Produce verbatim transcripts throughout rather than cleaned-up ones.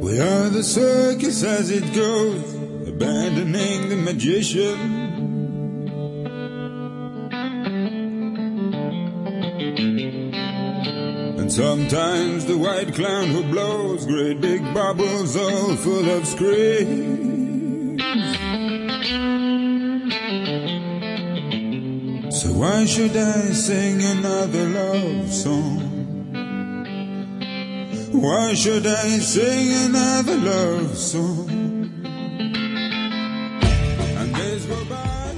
We are the circus as it goes, abandoning the magician. And sometimes the white clown who blows great big bubbles all full of screams. So why should I sing another love song? Why should I sing another love song? And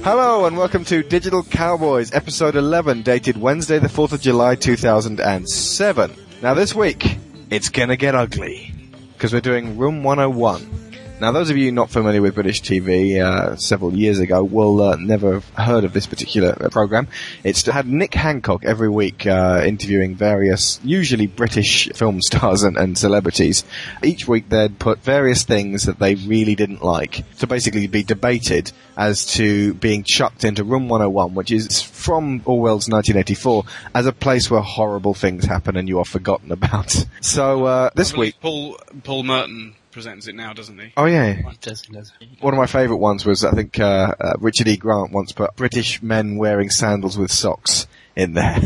hello and welcome to Digital Cowboys, episode eleven, dated Wednesday the fourth of July two thousand seven. Now this week, it's gonna get ugly, because we're doing Room one oh one. Now those of you not familiar with British T V uh, several years ago will uh, never have heard of this particular uh, program. It's had Nick Hancock every week uh, interviewing various, usually British film stars and, and celebrities. Each week they'd put various things that they really didn't like to basically be debated as to being chucked into Room one oh one, which is from Orwell's nineteen eighty-four, as a place where horrible things happen and you are forgotten about. So uh, this week... Paul, Paul Merton presents it now, doesn't he? Oh, yeah. He does, he does. One of my favourite ones was, I think, uh, uh, Richard E. Grant once put British men wearing sandals with socks in there,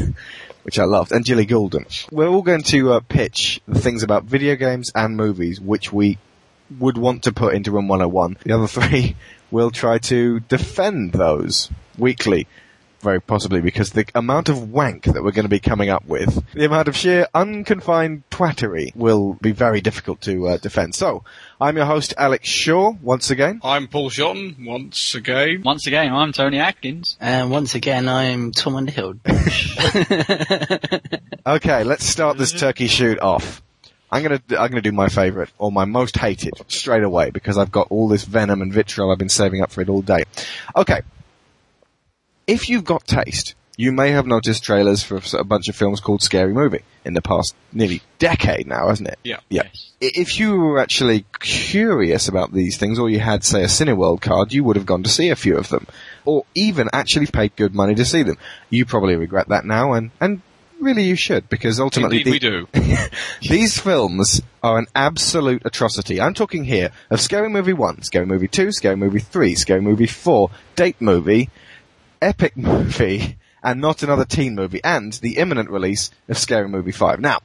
which I loved, and Jilly Goulden. We're all going to uh, pitch the things about video games and movies which we would want to put into Room one oh one. The other three will try to defend those weekly. Very possibly, because the amount of wank that we're going to be coming up with, the amount of sheer unconfined twattery will be very difficult to uh, defend. So, I'm your host, Alex Shaw, once again. I'm Paul Shotton, once again. Once again, I'm Tony Atkins. And once again, I'm Tom Underhill. Okay, let's start this turkey shoot off. I'm gonna, I'm gonna do my favourite, or my most hated, straight away, because I've got all this venom and vitriol I've been saving up for it all day. Okay. If you've got taste, you may have noticed trailers for a bunch of films called Scary Movie in the past nearly decade now, hasn't it? Yeah. Yeah. Yes. If you were actually curious about these things, or you had, say, a Cineworld card, you would have gone to see a few of them, or even actually paid good money to see them. You probably regret that now, and, and really you should, because ultimately... Indeed the, we do. These films are an absolute atrocity. I'm talking here of Scary Movie one, Scary Movie two, Scary Movie three, Scary Movie four, Date Movie... Epic Movie, and Not Another Teen Movie, and the imminent release of Scary Movie five. Now,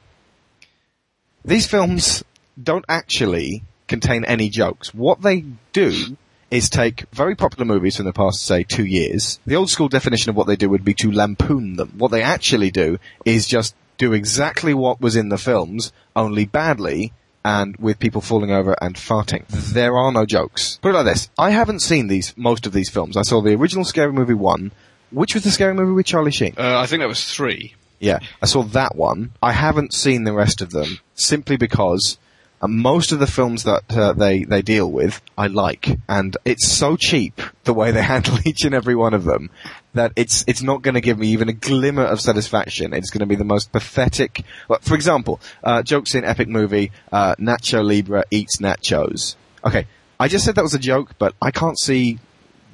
these films don't actually contain any jokes. What they do is take very popular movies from the past, say, two years. The old school definition of what they do would be to lampoon them. What they actually do is just do exactly what was in the films, only badly, and with people falling over and farting. There are no jokes. Put it like this. I haven't seen these most of these films. I saw the original Scary Movie one, which was the Scary Movie with Charlie Sheen. Uh, I think that was three. Yeah, I saw that one. I haven't seen the rest of them, simply because uh, most of the films that uh, they, they deal with, I like. And it's so cheap, the way they handle each and every one of them, that it's it's not going to give me even a glimmer of satisfaction. It's going to be the most pathetic... Well, for example, uh jokes in Epic Movie, uh Nacho Libre eats nachos. Okay, I just said that was a joke, but I can't see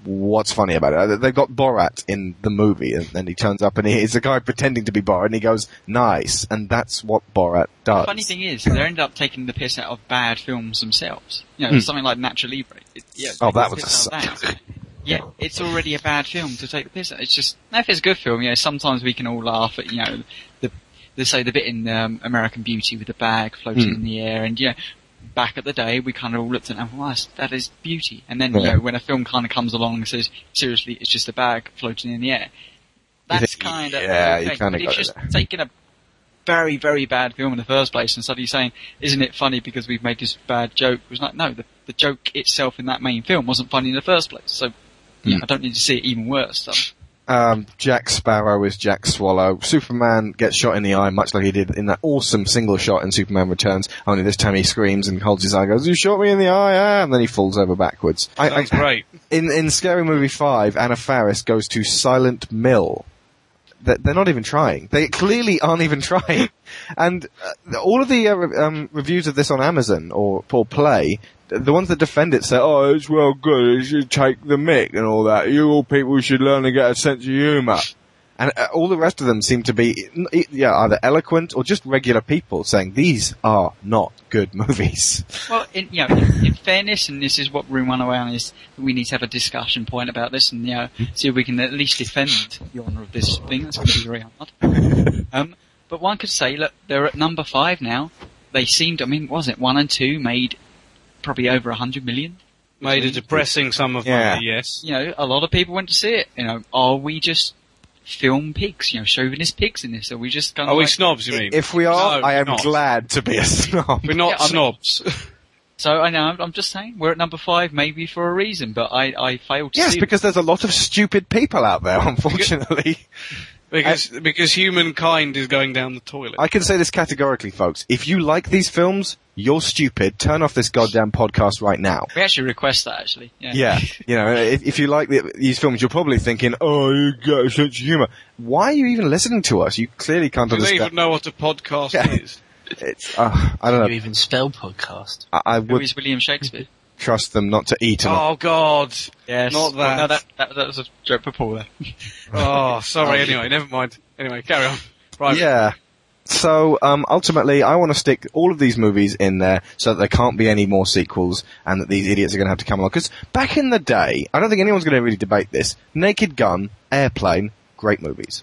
what's funny about it. They've got Borat in the movie, and then he turns up and he's a guy pretending to be Borat, and he goes, nice, and that's what Borat does. The funny thing is, they ended up taking the piss out of bad films themselves. You know, mm. something like Nacho Libre. It, yeah, oh, that was a suck. Yeah, it's already a bad film to take the piss out. It's just, now if it's a good film, you know, sometimes we can all laugh at, you know, the, the say, the bit in um, American Beauty with the bag floating mm. in the air, and, you know, back at the day, we kind of all looked at it and, wow, that is beauty. And then, yeah. you know, when a film kind of comes along and says, seriously, it's just a bag floating in the air. That's kind of... Yeah, you kind of got it. It's just taking a very, very bad film in the first place and suddenly saying, isn't it funny because we've made this bad joke? It was like, no, the, the joke itself in that main film wasn't funny in the first place, so... Yeah, I don't need to see it even worse, though. Um, Jack Sparrow is Jack Swallow. Superman gets shot in the eye, much like he did in that awesome single shot in Superman Returns, only this time he screams and holds his eye and goes, you shot me in the eye, ah! And then he falls over backwards. I, That's I, great. In, in Scary Movie five, Anna Faris goes to Silent Mill. They're not even trying. They clearly aren't even trying. And uh, all of the uh, re- um, reviews of this on Amazon or, or Play, the ones that defend it say, oh, it's well good, you should take the mick and all that. You all people should learn to get a sense of humour. And all the rest of them seem to be yeah, either eloquent or just regular people saying, these are not good movies. Well, in, you know, in, in fairness, and this is what Room one oh one is, we need to have a discussion point about this and, you know, see if we can at least defend the honour of this thing. That's going to be very hard. Um, but one could say, look, they're at number five now. They seemed, I mean, was it one and two made probably over one hundred million? Made a depressing sum of yeah. money, yes. You know, a lot of people went to see it. You know, are we just film pigs, you know, chauvinist pigs in this? Are we just kind of Are like, we snobs, you mean? If we are, no, I am not. glad to be a snob. We're not yeah, snobs. I mean, so, I know, I'm just saying, we're at number five maybe for a reason, but I, I failed to yes, see Yes, because it. There's a lot of stupid people out there, unfortunately. Because, and, because humankind is going down the toilet. I can say this categorically, folks. If you like these films, you're stupid. Turn off this goddamn podcast right now. We actually request that, actually. Yeah. yeah. You know, if, if you like the, these films, you're probably thinking, oh, you got such humor. Why are you even listening to us? You clearly can't understand. Do they even know what a podcast yeah. is? It's, uh, I don't know. Do you even spell podcast? I, I would. Who is William Shakespeare? Trust them not to eat them. Oh, God. Yes. Not that. Well, no, that, that, that was a joke for Paul there. Oh, sorry. Anyway, never mind. Anyway, carry on. Right. Yeah. So, um, ultimately, I want to stick all of these movies in there so that there can't be any more sequels and that these idiots are going to have to come along. Because back in the day, I don't think anyone's going to really debate this. Naked Gun, Airplane, great movies.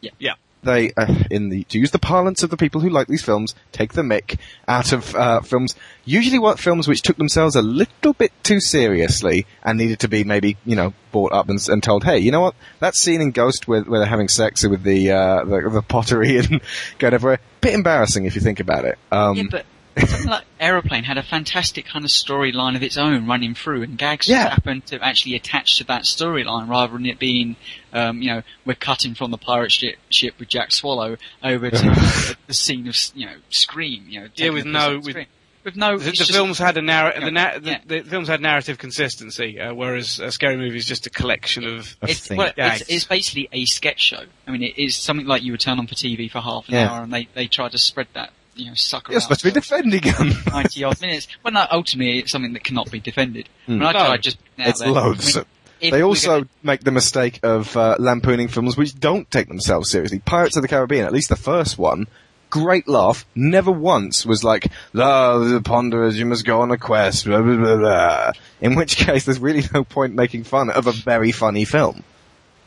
Yeah. Yeah. They, uh, in the, to use the parlance of the people who like these films, take the mick out of, uh, films, usually what films which took themselves a little bit too seriously and needed to be maybe, you know, brought up and, and told, hey, you know what, that scene in Ghost where, where they're having sex with the, uh, the, the pottery and going everywhere, bit embarrassing if you think about it. Um, yeah, but something like Aeroplane had a fantastic kind of storyline of its own running through, and gags yeah. just happened to actually attach to that storyline rather than it being, um, you know, we're cutting from the pirate ship, ship with Jack Swallow over to uh, the scene of, you know, Scream. You know, yeah, with no, with, with no, the, the just, films had a narr- you know, the, na- the, yeah. the films had narrative consistency, uh, whereas a Scary Movie is just a collection it, of it's, things. Well, gags. It's, it's basically a sketch show. I mean, it is something like you would turn on for T V for half an yeah. hour, and they they try to spread that. You know, sucker You're supposed to be defending him. ninety odd minutes. Well, no, ultimately, it's something that cannot be defended. Mm. When I no, tried just it's there, loads. I mean, they also gonna... make the mistake of uh, lampooning films which don't take themselves seriously. Pirates of the Caribbean, at least the first one, great laugh. Never once was like, oh, the ponderers, you must go on a quest, blah, blah, blah, blah. In which case, there's really no point making fun of a very funny film.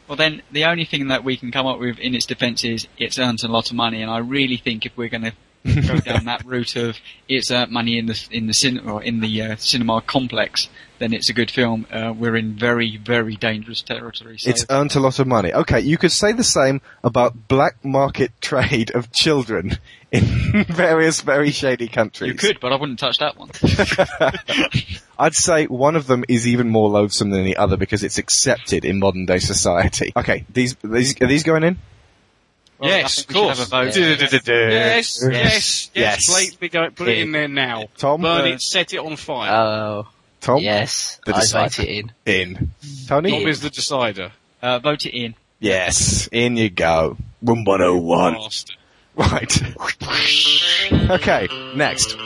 Well, then, the only thing that we can come up with in its defence is it's earned a lot of money, and I really think if we're going to go down that route of it's uh, money in the in the cinema or in the uh, cinema complex, then it's a good film. Uh, we're in very very dangerous territory. So. It's earned a lot of money. Okay, you could say the same about black market trade of children in various very shady countries. You could, but I wouldn't touch that one. I'd say one of them is even more loathsome than the other because it's accepted in modern day society. Okay, these these are these going in? Well, yes, of course. Yes. yes, yes, yes, yes. Blake, go, put it in there now. Tom, burn it, set it on fire. Oh, Tom. Yes, the I vote it in. In. Tony. Tom in. Is the decider. Uh, vote it in. Yes, in you go. Room one oh one. Right. Okay, next.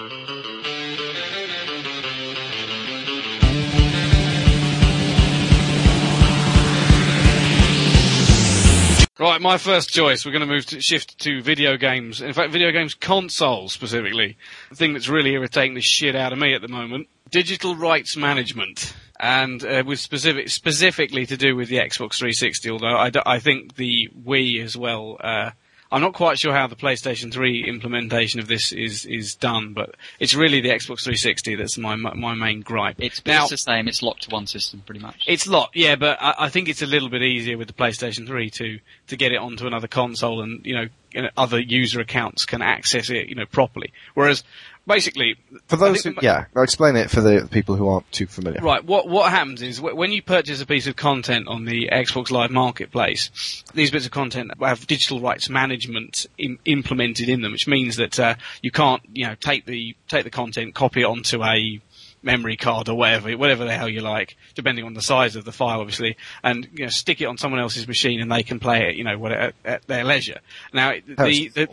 Right, my first choice. We're going to move to shift to video games. In fact, video games consoles specifically. The thing that's really irritating the shit out of me at the moment: digital rights management, and uh, with specific specifically to do with the Xbox three sixty. Although I, d- I think the Wii as well. Uh, I'm not quite sure how the PlayStation three implementation of this is, is done, but it's really the Xbox three sixty that's my my main gripe. It's, now, it's the same, it's locked to one system, pretty much. It's locked, yeah, but I, I think it's a little bit easier with the PlayStation three to, to get it onto another console and, you know, and other user accounts can access it, you know, properly. Whereas, basically... For those who, yeah, I'll explain it for the people who aren't too familiar. Right, what what happens is, when you purchase a piece of content on the Xbox Live Marketplace, these bits of content have digital rights management im- implemented in them, which means that uh, you can't, you know, take the take the content, copy it onto a memory card or whatever, whatever the hell you like, depending on the size of the file, obviously, and, you know, stick it on someone else's machine and they can play it, you know, at, at their leisure. Now, the, the,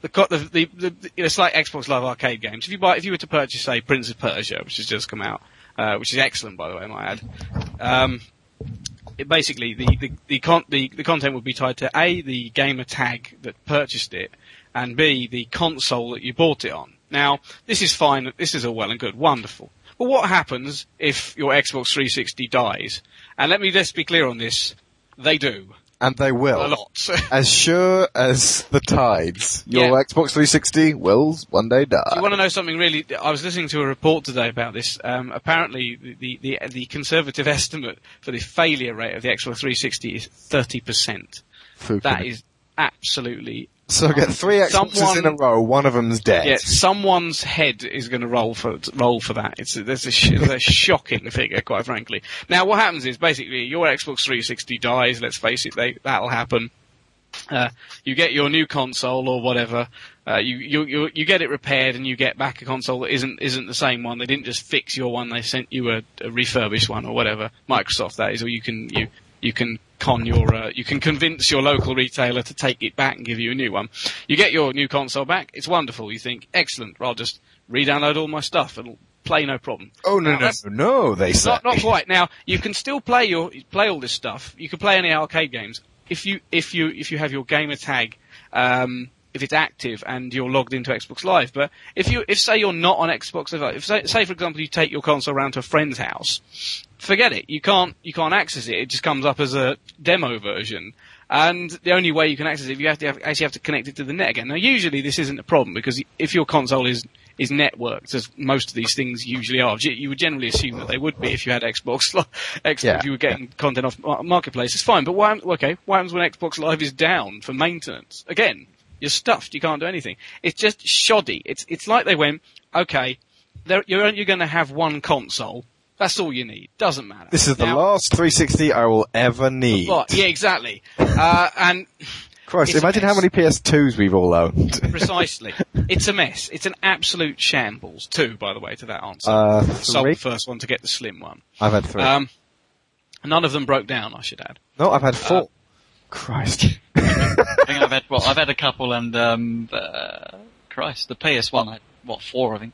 the, the, the, the it's like Xbox Live Arcade games. If you buy, if you were to purchase, say, Prince of Persia, which has just come out, uh, which is excellent, by the way, I might add, um, it basically the the the, con- the the content would be tied to A, the gamer tag that purchased it, and B, the console that you bought it on. Now, this is fine. This is all well and good, wonderful. But what happens if your Xbox three sixty dies? And let me just be clear on this: they do. And they will. A lot. As sure as the tides, your yeah. Xbox three sixty will one day die. Do you want to know something really... I was listening to a report today about this. Um, apparently, the, the, the conservative estimate for the failure rate of the Xbox three sixty is thirty percent. Fukin. That is absolutely... So get three Xboxes Someone, in a row, one of them's dead. Yeah, someone's head is going to roll for roll for that. It's, it's, a, sh- it's a shocking figure, quite frankly. Now, what happens is, basically, your Xbox three sixty dies, let's face it, they, that'll happen. Uh, you get your new console or whatever, uh, you, you, you, you get it repaired and you get back a console that isn't, isn't the same one. They didn't just fix your one, they sent you a, a refurbished one or whatever. Microsoft, that is, or you can, you, you can con your, uh, you can convince your local retailer to take it back and give you a new one. You get your new console back, it's wonderful, you think, excellent, I'll just re-download all my stuff and play no problem. Oh no, now, no, no, they say. Not, not quite. Now, you can still play your, play all this stuff, you can play any arcade games. If you, if you, if you have your gamer tag, um if it's active and you're logged into Xbox Live, but if you, if say you're not on Xbox Live, if say, say for example you take your console around to a friend's house, forget it. You can't, you can't access it. It just comes up as a demo version. And the only way you can access it, you have to have, actually have to connect it to the net again. Now usually this isn't a problem because if your console is, is networked, as most of these things usually are, you would generally assume that they would be if you had Xbox Live, Xbox, yeah, if you were getting yeah. content off Marketplace, it's fine. But why, okay, what happens when Xbox Live is down for maintenance? Again, you're stuffed. You can't do anything. It's just shoddy. It's, it's like they went, okay, you're only going to have one console. That's all you need. Doesn't matter. This is the now, last three sixty I will ever need. What? Yeah, exactly. Uh, and Christ, imagine how many P S twos we've all owned. Precisely. It's a mess. It's an absolute shambles. Two, by the way, to that answer. Uh, Sold the first one to get the slim one. I've had three. Um, none of them broke down, I should add. No, I've had four. Uh, Christ. I think I've had, well, I've had a couple and, um, uh, Christ, the P S one, I had, what, four, I think.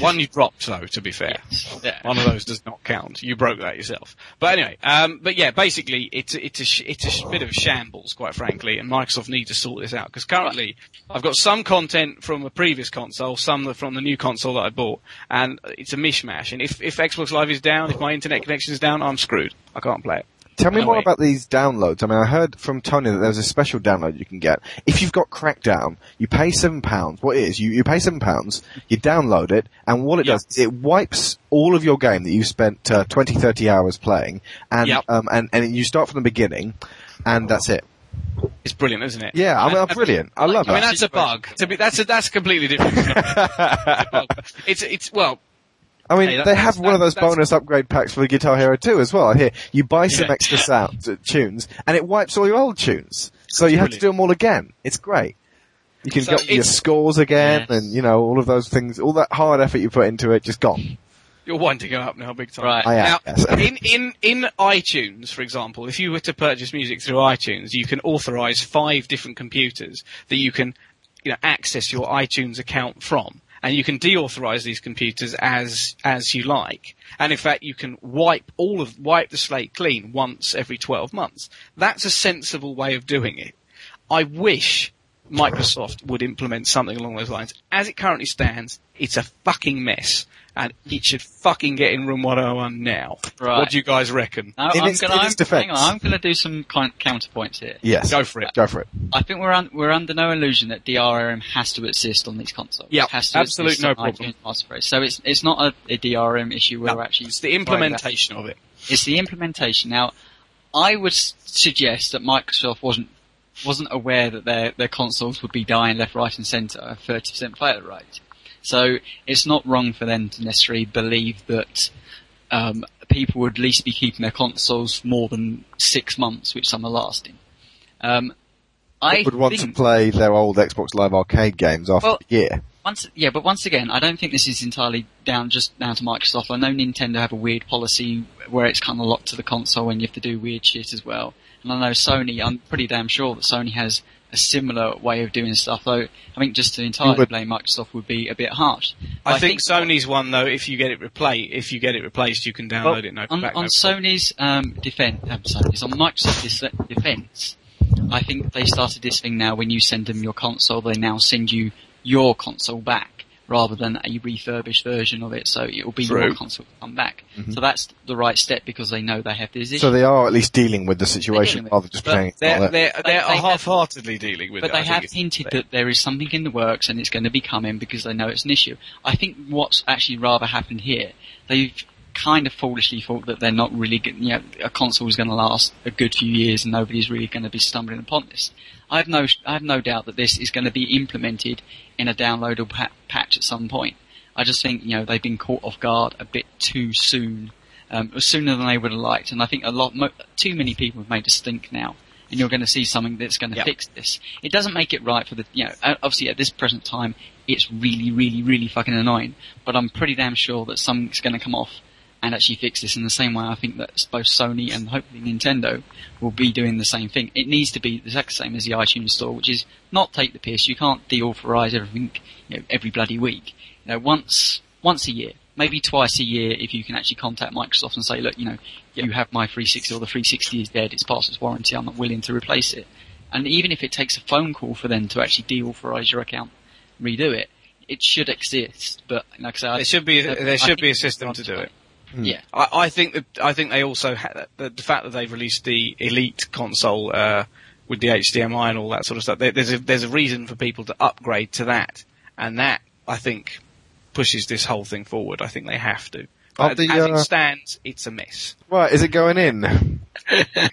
One you dropped, though, to be fair. Yes. Yeah. One of those does not count. You broke that yourself. But anyway, um, but yeah, basically, it's, it's a, sh- it's a sh- bit of shambles, quite frankly, and Microsoft need to sort this out, because currently, I've got some content from a previous console, some from the new console that I bought, and it's a mishmash. And if, if Xbox Live is down, if my internet connection is down, I'm screwed. I can't play it. Tell me no more way. about these downloads. I mean, I heard from Tony that there's a special download you can get. If you've got Crackdown, you pay seven pounds. What it is, you, you pay seven pounds, you download it, and what it yep. does is it wipes all of your game that you've spent uh, twenty, thirty hours playing, and, yep. um, and, and you start from the beginning, and that's it. It's brilliant, isn't it? Yeah, I mean, that's brilliant. I love it. I mean, that. that's a bug. To be, that's, a, that's completely different. it's, it's, well... I mean, hey, they have one of those bonus upgrade packs for the Guitar Hero two as well. Here, you buy some yeah. extra sounds, uh, tunes, and it wipes all your old tunes. So you Brilliant. have to do them all again. It's great. You can so get your scores again, yeah. and, you know, all of those things, all that hard effort you put into it, just gone. You're winding up now, big time. Right. I am, now, yes. in, in, in iTunes, for example, if you were to purchase music through iTunes, you can authorize five different computers that you can, you know, access your iTunes account from. And you can deauthorize these computers as, as you like. And in fact, you can wipe all of, wipe the slate clean once every twelve months. That's a sensible way of doing it. I wish Microsoft would implement something along those lines. As it currently stands, it's a fucking mess. And it should fucking get in room one oh one now. Right. What do you guys reckon? No, in I'm its, gonna, in its defense. Hang on, I'm going to do some counterpoints here. Yes. Go for it. Uh, Go for it. I think we're un- we're under no illusion that D R M has to exist on these consoles. Yeah, absolutely no problem. So it's it's not a, a D R M issue. We're no, actually it's the implementation of it. It's the implementation. Now, I would suggest that Microsoft wasn't wasn't aware that their their consoles would be dying left, right, and centre, thirty percent failure rate. So it's not wrong for them to necessarily believe that um, people would at least be keeping their consoles more than six months, which some are lasting. Um, I would think, want to play their old Xbox Live arcade games after well, a year. Once, yeah, but once again, I don't think this is entirely down just down to Microsoft. I know Nintendo have a weird policy where it's kind of locked to the console and you have to do weird shit as well. And I know Sony, I'm pretty damn sure that Sony has a similar way of doing stuff, though I think just to entirely blame Microsoft would be a bit harsh. I, I think, think Sony's one though, if you get it replaced, if you get it replaced, you can download well, it. No, on, back, on no Sony's um, defense, um, Sony's on Microsoft's defense, I think they started this thing now. When you send them your console, they now send you your console back rather than a refurbished version of it. So it will be True. your console come back. Mm-hmm. So that's the right step because they know they have this issue. So they are at least dealing with the situation rather than just but playing. They're, they're, they, they are half-heartedly dealing with but it. But they have hinted that there is something in the works and it's going to be coming because they know it's an issue. I think what's actually rather happened here, they've kind of foolishly thought that they're not really good, you know, a console is going to last a good few years and nobody's really going to be stumbling upon this. I have no, I have no doubt that this is going to be implemented in a downloadable pa- patch at some point. I just think, you know, they've been caught off guard a bit too soon, um, sooner than they would have liked. And I think a lot, mo- too many people have made a stink now. And you're going to see something that's going to yep. fix this. It doesn't make it right for the, you know, obviously at this present time, it's really, really, really fucking annoying. But I'm pretty damn sure that something's going to come off and actually fix this in the same way I think that both Sony and hopefully Nintendo will be doing the same thing. It needs to be the exact same as the iTunes store, which is not take the piss. You can't deauthorize everything, you know, every bloody week. You know, once once a year, maybe twice a year if you can actually contact Microsoft and say, look, you know, you have my three sixty or the three sixty is dead, it's past its warranty, I'm not willing to replace it. And even if it takes a phone call for them to actually deauthorize your account, redo it, it should exist. But like I said, there should be, there should be a system to do it. Yeah, I, I think that I think they also ha- the, the fact that they've released the Elite console uh, with the H D M I and all that sort of stuff. There, there's a, there's a reason for people to upgrade to that, and that I think pushes this whole thing forward. I think they have to. But the, as uh, it stands, it's a mess. Right? Is it going in?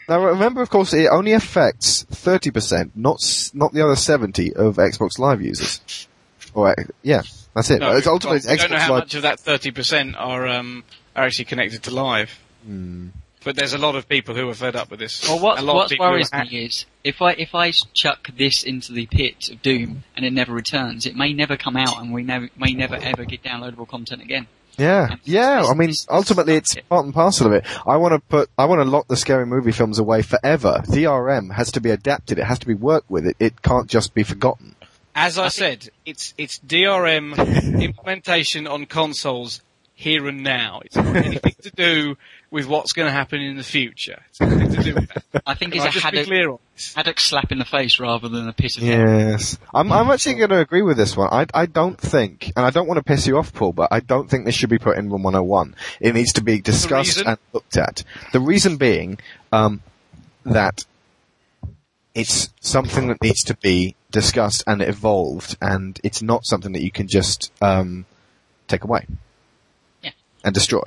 Now remember, of course, it only affects thirty percent, not not the other seventy of Xbox Live users. Or yeah, that's it. No, it's ultimately I don't know how Live much of that thirty percent are. Um, are actually connected to Live. Mm. But there's a lot of people who are fed up with this. Well, what, what worries me is, if I if I chuck this into the pit of doom and it never returns, it may never come out and we never, may never ever get downloadable content again. Yeah, yeah, I mean, ultimately it's part and parcel of it. I want to put, I want to lock the Scary Movie films away forever. D R M has to be adapted, it has to be worked with, it, it can't just be forgotten. As I said, it's it's D R M implementation on consoles here and now. It's not anything to do with what's going to happen in the future. It's nothing to do with that. I think it's a haddock, haddock slap in the face rather than a piss of Yes. Head. I'm, I'm actually going to agree with this one. I, I don't think, and I don't want to piss you off, Paul, but I don't think this should be put in Room one oh one. It needs to be discussed and looked at. The reason being um, that it's something that needs to be discussed and evolved, and it's not something that you can just um, take away and destroy.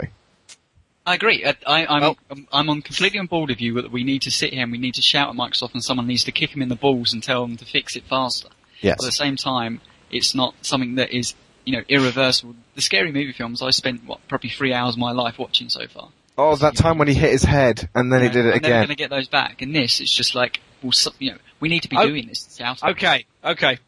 I agree. I, I, I'm, well, I'm I'm on completely on board with you that we need to sit here and we need to shout at Microsoft and someone needs to kick them in the balls and tell them to fix it faster. Yes. But at the same time, it's not something that is, you know, irreversible. The Scary Movie films I spent what probably three hours of my life watching so far. Oh, that time when he hit his head and then yeah, he did it again. They're going to get those back. And this, it's just like, well, so, you know, we need to be oh, doing this. Okay, okay.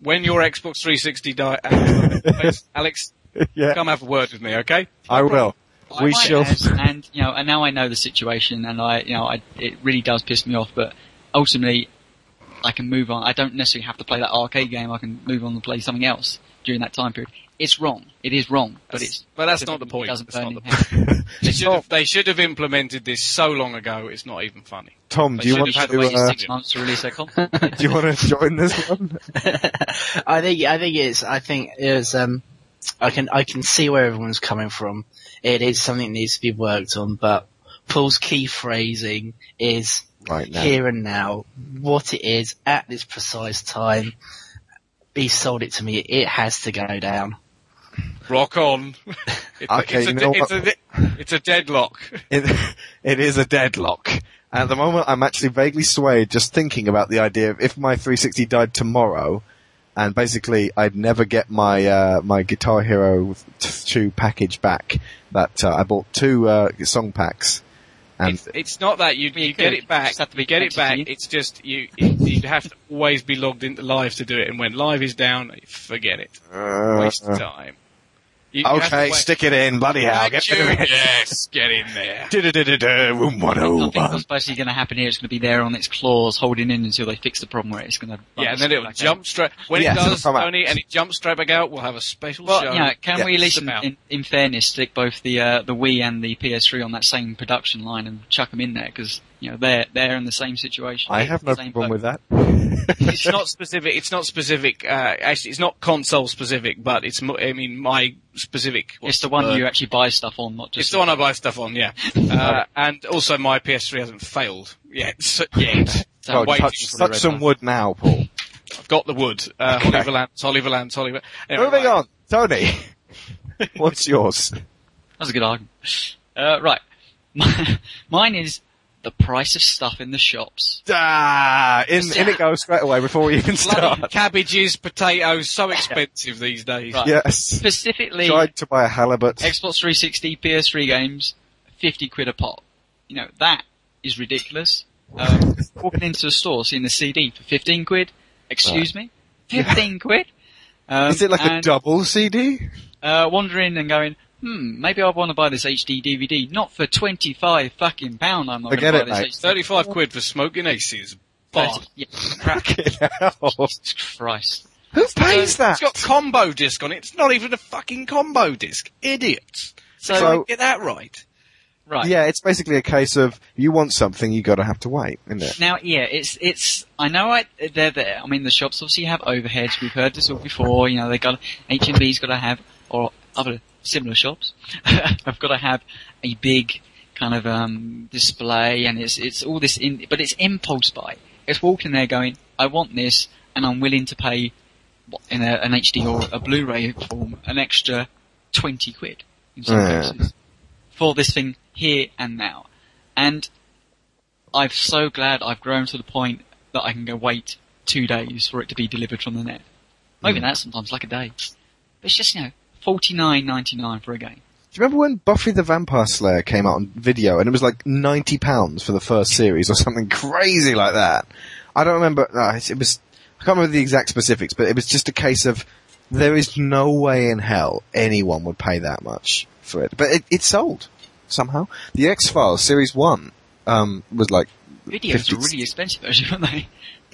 When your Xbox three sixty died, Alex. Alex Yeah. Come have a word with me, okay? I will. I we shall. Ask, and you know, and now I know the situation, and I, you know, I, it really does piss me off. But ultimately, I can move on. I don't necessarily have to play that arcade game. I can move on and play something else during that time period. It's wrong. It is wrong. But that's, it's. But that's not the point. That's not the point. They should have, they should have implemented this so long ago. It's not even funny. Tom, do you, want to, uh, six months to release their content. do you want to join this one? I think. I think it's. I think it's. Um, I can I can see where everyone's coming from. It is something that needs to be worked on, but Paul's key phrasing is right now. Here and now, what it is at this precise time. He sold it to me. It has to go down. Rock on. It's, okay, it's, a, you know it's, a, it's a deadlock. It, it is a deadlock. At the moment, I'm actually vaguely swayed just thinking about the idea of if my three sixty died tomorrow. And basically, I'd never get my uh, my Guitar Hero two package back. That uh, I bought two uh, song packs. And it's, it's not that you you get it back. Have to be get it back. It's just you you'd have to always be logged into Live to do it. And when Live is down, forget it. Waste of time. You, okay, you stick it in, bloody hell. Get you, in. Yes, get in there. Da-da-da-da-da, room one oh one. I think what's basically going to happen here is going to be there on its claws, holding in until they fix the problem where it's going to... Yeah, and then it'll jump straight... When yeah, it does, Tony, and it jumps straight back out, we'll have a special well, show. Yeah, can yeah, we, listen, in, in fairness, stick both the uh, the Wii and the P S three on that same production line and chuck them in there, because... You know, they're, they're in the same situation. I have no problem with that. It's not specific, it's not specific, uh, actually, it's not console specific, but it's, I mean, my specific. It's the one uh, you actually buy stuff on, not just. It's the one I buy stuff on, yeah. Uh, and also my P S three hasn't failed yet. So, yet. So God, touch touch some wood now, Paul. I've got the wood. Uh, okay. Hollyverland, Hollyverland, Hollyverland. Anyway, Moving right. on, Tony. What's yours? That was a good argument. Uh, right. Mine is, the price of stuff in the shops. Ah, in, in it goes straight away before we even start. Bloody cabbages, potatoes, so expensive these days. Right. Yes. Specifically, tried to buy a halibut. Xbox three sixty, P S three games, fifty quid a pop. You know, that is ridiculous. Um, walking into a store, seeing the C D for fifteen quid. Excuse right. me? fifteen yeah. quid? Um, is it like and, a double C D? Uh, wandering and going, Hmm, maybe I want to buy this H D D V D. Not for twenty-five fucking pound. I'm not going to buy this. It, H D. Thirty-five quid for smoking aces. Fuck. Yeah, Jesus Christ. Who pays so, that? It's got combo disc on it. It's not even a fucking combo disc. Idiots. So, so get that right. Right. Yeah, it's basically a case of you want something, you got to have to wait, isn't it? Now, yeah, it's it's. I know I, they're there. I mean, the shops obviously have overheads. We've heard this all before. You know, they got H and B's got to have or other. Similar shops. I've got to have a big kind of um display, and it's it's all this, in, but it's impulse buy. It's walking there, going, I want this, and I'm willing to pay in a, an H D or a Blu-ray form an extra twenty quid in some cases yeah. for this thing here and now. And I'm so glad I've grown to the point that I can go wait two days for it to be delivered from the net. Maybe mm. that sometimes like a day, but it's just you know. forty-nine ninety-nine for a game. Do you remember when Buffy the Vampire Slayer came out on video and it was like ninety pounds for the first series or something crazy like that? I don't remember. Uh, it was, I can't remember the exact specifics, but it was just a case of there is no way in hell anyone would pay that much for it. But it, it sold somehow. The X-Files series one um, was like... Videos were really expensive actually, weren't they?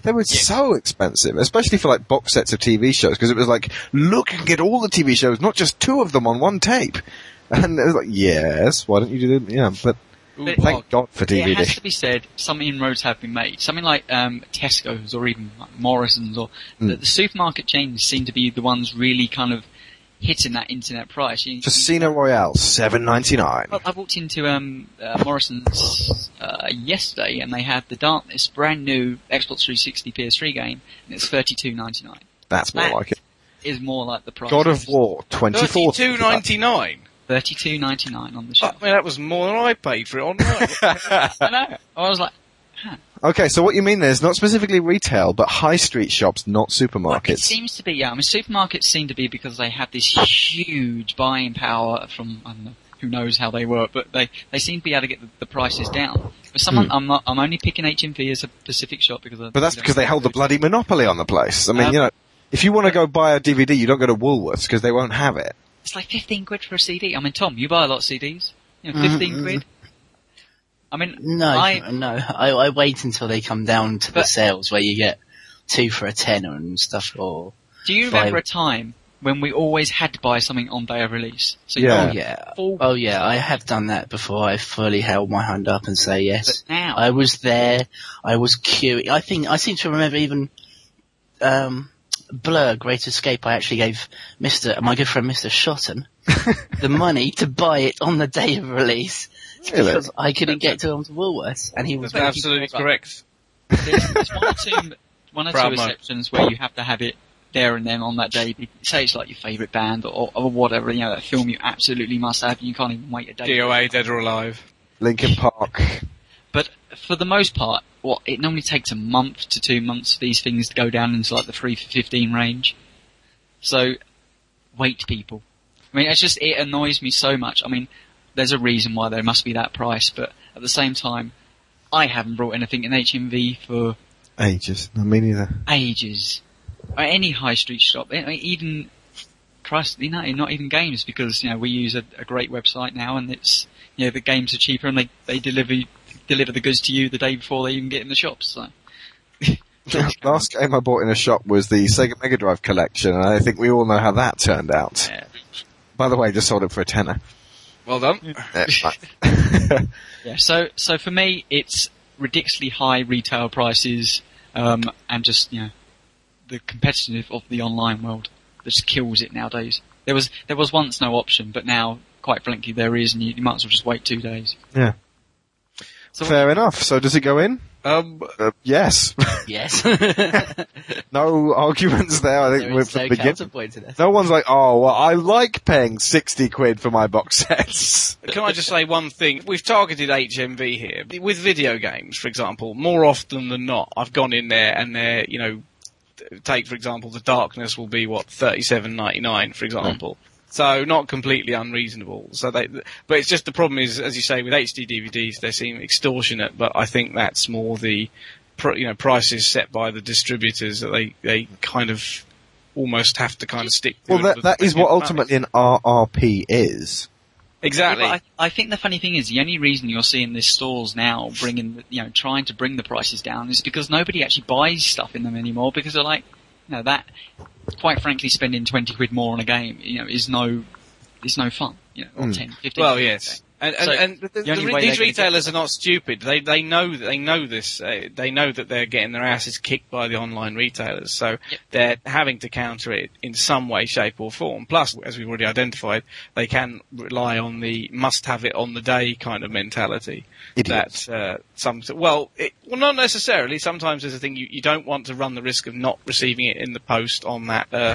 They were yes. so expensive, especially for like box sets of T V shows, because it was like, look and get all the T V shows, not just two of them on one tape. And it was like, yes, why don't you do that? Yeah, but, but thank well, God for D V D. It has to be said, some inroads have been made. Something like um, Tesco's or even like Morrison's or mm. the, the supermarket chains seem to be the ones really kind of hitting that internet price. You, Casino you, Royale, seven ninety nine. Well, I walked into um, uh, Morrison's uh, yesterday, and they had the dark, this brand new Xbox three sixty P S three game, and it's thirty two ninety nine. That's more that like it. Is more like the price. God of War, twenty four. Thirty two ninety nine. Thirty two ninety nine on the shop. I mean, that was more than I paid for it online. I know. I was like. Huh. Okay, so what you mean there is not specifically retail, but high street shops, not supermarkets. Well, it seems to be, yeah. I mean, supermarkets seem to be because they have this huge buying power from, I don't know, who knows how they work, but they, they seem to be able to get the, the prices down. But someone, hmm. I'm not, I'm only picking H and V as a specific shop because... I, but that's because they hold the bloody monopoly on the place. I mean, um, you know, if you want to go buy a D V D, you don't go to Woolworths because they won't have it. It's like fifteen quid for a C D. I mean, Tom, you buy a lot of C Ds. You know, fifteen quid. I mean, no, I, no. I, I wait until they come down to the sales where you get two for a tenner and stuff. Or do you remember five. a time when we always had to buy something on day of release? So yeah, oh yeah. Full- oh yeah, I have done that before. I fully held my hand up and say yes. But now I was there. I was queuing. I think I seem to remember even um, Blur, Great Escape. I actually gave Mister my good friend Mister Shotton the money to buy it on the day of release. Really? Because I couldn't get to him to Woolworths, and he was That's absolutely correct. There's, there's one or two, one or two exceptions where you have to have it there and then on that day. Say it's like your favourite band or, or whatever, you know, that film you absolutely must have, and you can't even wait a day. D O A, Dead or Alive, Linkin Park. But for the most part, what it normally takes a month to two months for these things to go down into like the three for fifteen range. So, wait, people. I mean, it's just it annoys me so much. I mean. There's a reason why there must be that price, but at the same time, I haven't brought anything in H M V for... Ages. No, me neither. Ages. Or any high street shop, even Christ, you know, not even games, because, you know, we use a, a great website now, and it's, you know, the games are cheaper, and they, they deliver deliver the goods to you the day before they even get in the shops, so. Last game I bought in a shop was the Sega Mega Drive collection, and I think we all know how that turned out. Yeah. By the way, I just sold it for a tenner. Well done. Yeah, yeah, so so for me, it's ridiculously high retail prices, um, and just, you know, the competitiveness of the online world that just kills it nowadays. There was there was once no option, but now, quite frankly, there is, and you, you might as well just wait two days. Yeah. So fair enough. So does it go in? Um, uh, yes. Yes. No arguments there. I think there we're from no the beginning. No one's like, oh, well, I like paying sixty quid for my box sets. Can I just say one thing? We've targeted H M V here. With video games, for example, more often than not, I've gone in there and they're, you know, take, for example, The Darkness will be, what, thirty-seven ninety-nine, for example. Hmm. So not completely unreasonable. So they, but it's just the problem is, as you say, with H D D V Ds, they seem extortionate. But I think that's more the, you know, prices set by the distributors that they they kind of almost have to kind of stick to. Well, that that is what ultimately an R R P is. Exactly. Yeah, I, I think the funny thing is the only reason you're seeing these stores now bringing, the, you know, trying to bring the prices down is because nobody actually buys stuff in them anymore, because they're like, you know, that. Quite frankly, spending twenty quid more on a game, you know, is no, is no fun. You know, or mm. ten, fifteen. Well, yes, and and, so and the, the the re- these retailers are not stupid. They they know they know this. Uh, they know that they're getting their asses kicked by the online retailers. So yep. They're having to counter it in some way, shape, or form. Plus, as we've already identified, they can rely on the must have it on the day kind of mentality. Idiots. That uh, some well, it, well, not necessarily. Sometimes there's a thing you, you don't want to run the risk of not receiving it in the post on that uh,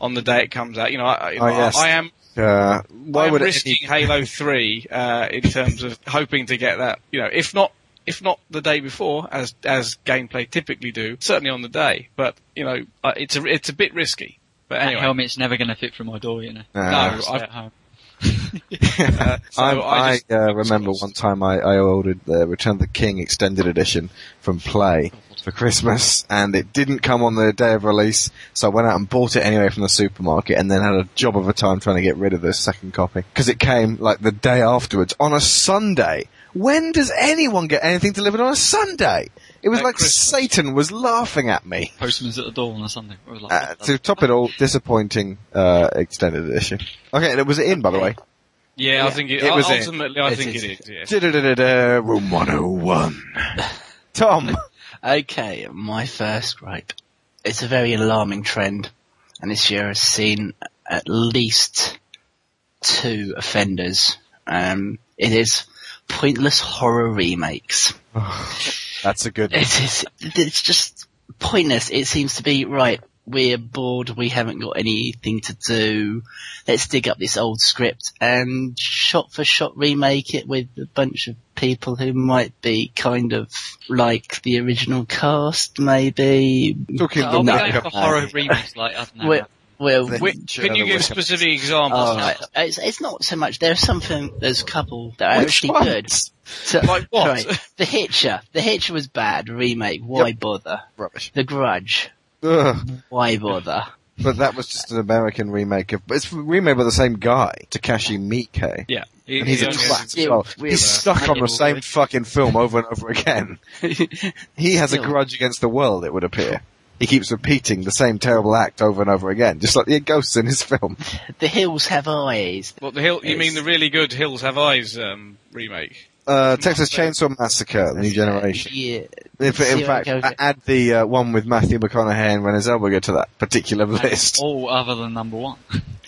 on the day it comes out. You know, I, you oh, know, yes. I, I am. Uh, why I'm would risking it... Halo three uh, in terms of hoping to get that, you know, if not if not the day before, as as gameplay typically do, certainly on the day. But you know, uh, it's a it's a bit risky. But anyway, that helmet's never going to fit through my door, you know. Uh, no, I've... at home. uh, so I, I, I uh, remember one time I, I ordered the Return of the King extended edition from Play for Christmas, and it didn't come on the day of release, so I went out and bought it anyway from the supermarket, and then had a job of a time trying to get rid of the second copy, because it came like the day afterwards on a Sunday. When does anyone get anything delivered on a Sunday? It was at like Christmas. Satan was laughing at me. Postman's at the door on a Sunday. Like, uh, to top it all, disappointing uh, extended edition. Okay, was it in, by the way? Yeah, yeah. I think it, it was ultimately, in. I think it, it is. It is yeah. Room one oh one. Tom. Okay, my first gripe. It's a very alarming trend, and this year I've seen at least two offenders. Um, it is pointless horror remakes. Oh, that's a good one. It is, it's just pointless. It seems to be, right, we're bored, we haven't got anything to do, let's dig up this old script and shot for shot remake it with a bunch of people who might be kind of like the original cast, maybe. Talking oh, about we going for horror remakes like, I don't know. We're, Well, Which, can you give specific examples? Oh, right. It's, it's not so much. There's something. There's a couple that are Which actually ones? Good. So, like what? Right. The Hitcher. The Hitcher was bad. Remake. Why yep. bother? Rubbish. The Grudge. Ugh. Why bother? But that was just an American remake of. But it's remade by the same guy, Takashi Miike. Yeah, he, and he's he a twat as well. He's stuck on the same fucking film over and over again. He has still. A grudge against the world. It would appear. He keeps repeating the same terrible act over and over again, just like the ghosts in his film. The Hills Have Eyes. What the hill? You mean the really good Hills Have Eyes um, remake? Uh, Texas Chainsaw Massacre, the New Generation. Yeah. If, in fact, add the uh, one with Matthew McConaughey and Renée Zellweger to that particular list. All other than number one.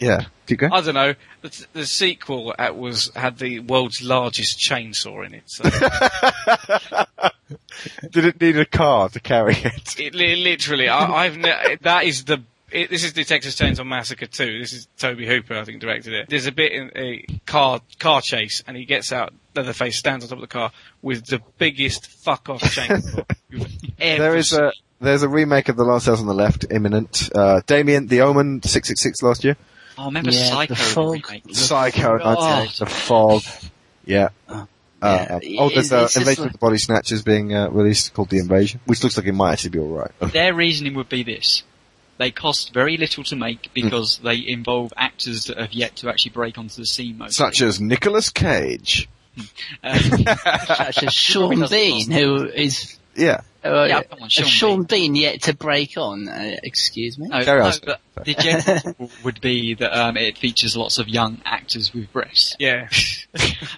Yeah. Keep going. I don't know. The, the sequel at was had the world's largest chainsaw in it. So. Did it need a car to carry it? It literally. I, I've ne- that is the. It, this is the Texas Chainsaw Massacre two. This is Tobe Hooper, I think, directed it. There's a bit in a car car chase, and he gets out. Leatherface stands on top of the car with the biggest fuck off chainsaw you've ever there is seen. A there's a remake of The Last House on the Left, imminent. Uh, Damien, The Omen, six six six last year. Oh, I remember yeah, Psycho. The Fog. The Psycho. Oh. The Fog. Yeah. Uh, yeah. Uh, oh, there's uh, Invasion like... of the Body Snatchers being uh, released called The Invasion, which looks like it might actually be all right. Their reasoning would be this. They cost very little to make because mm. they involve actors that have yet to actually break onto the scene mostly. Such as Nicolas Cage. um, such as Sean Bean, who is... Yeah. Uh, yeah, come on, Sean, Sean Bean. Bean yet to break on, uh, excuse me. No, no but the general would be that um, it features lots of young actors with breasts. Yeah.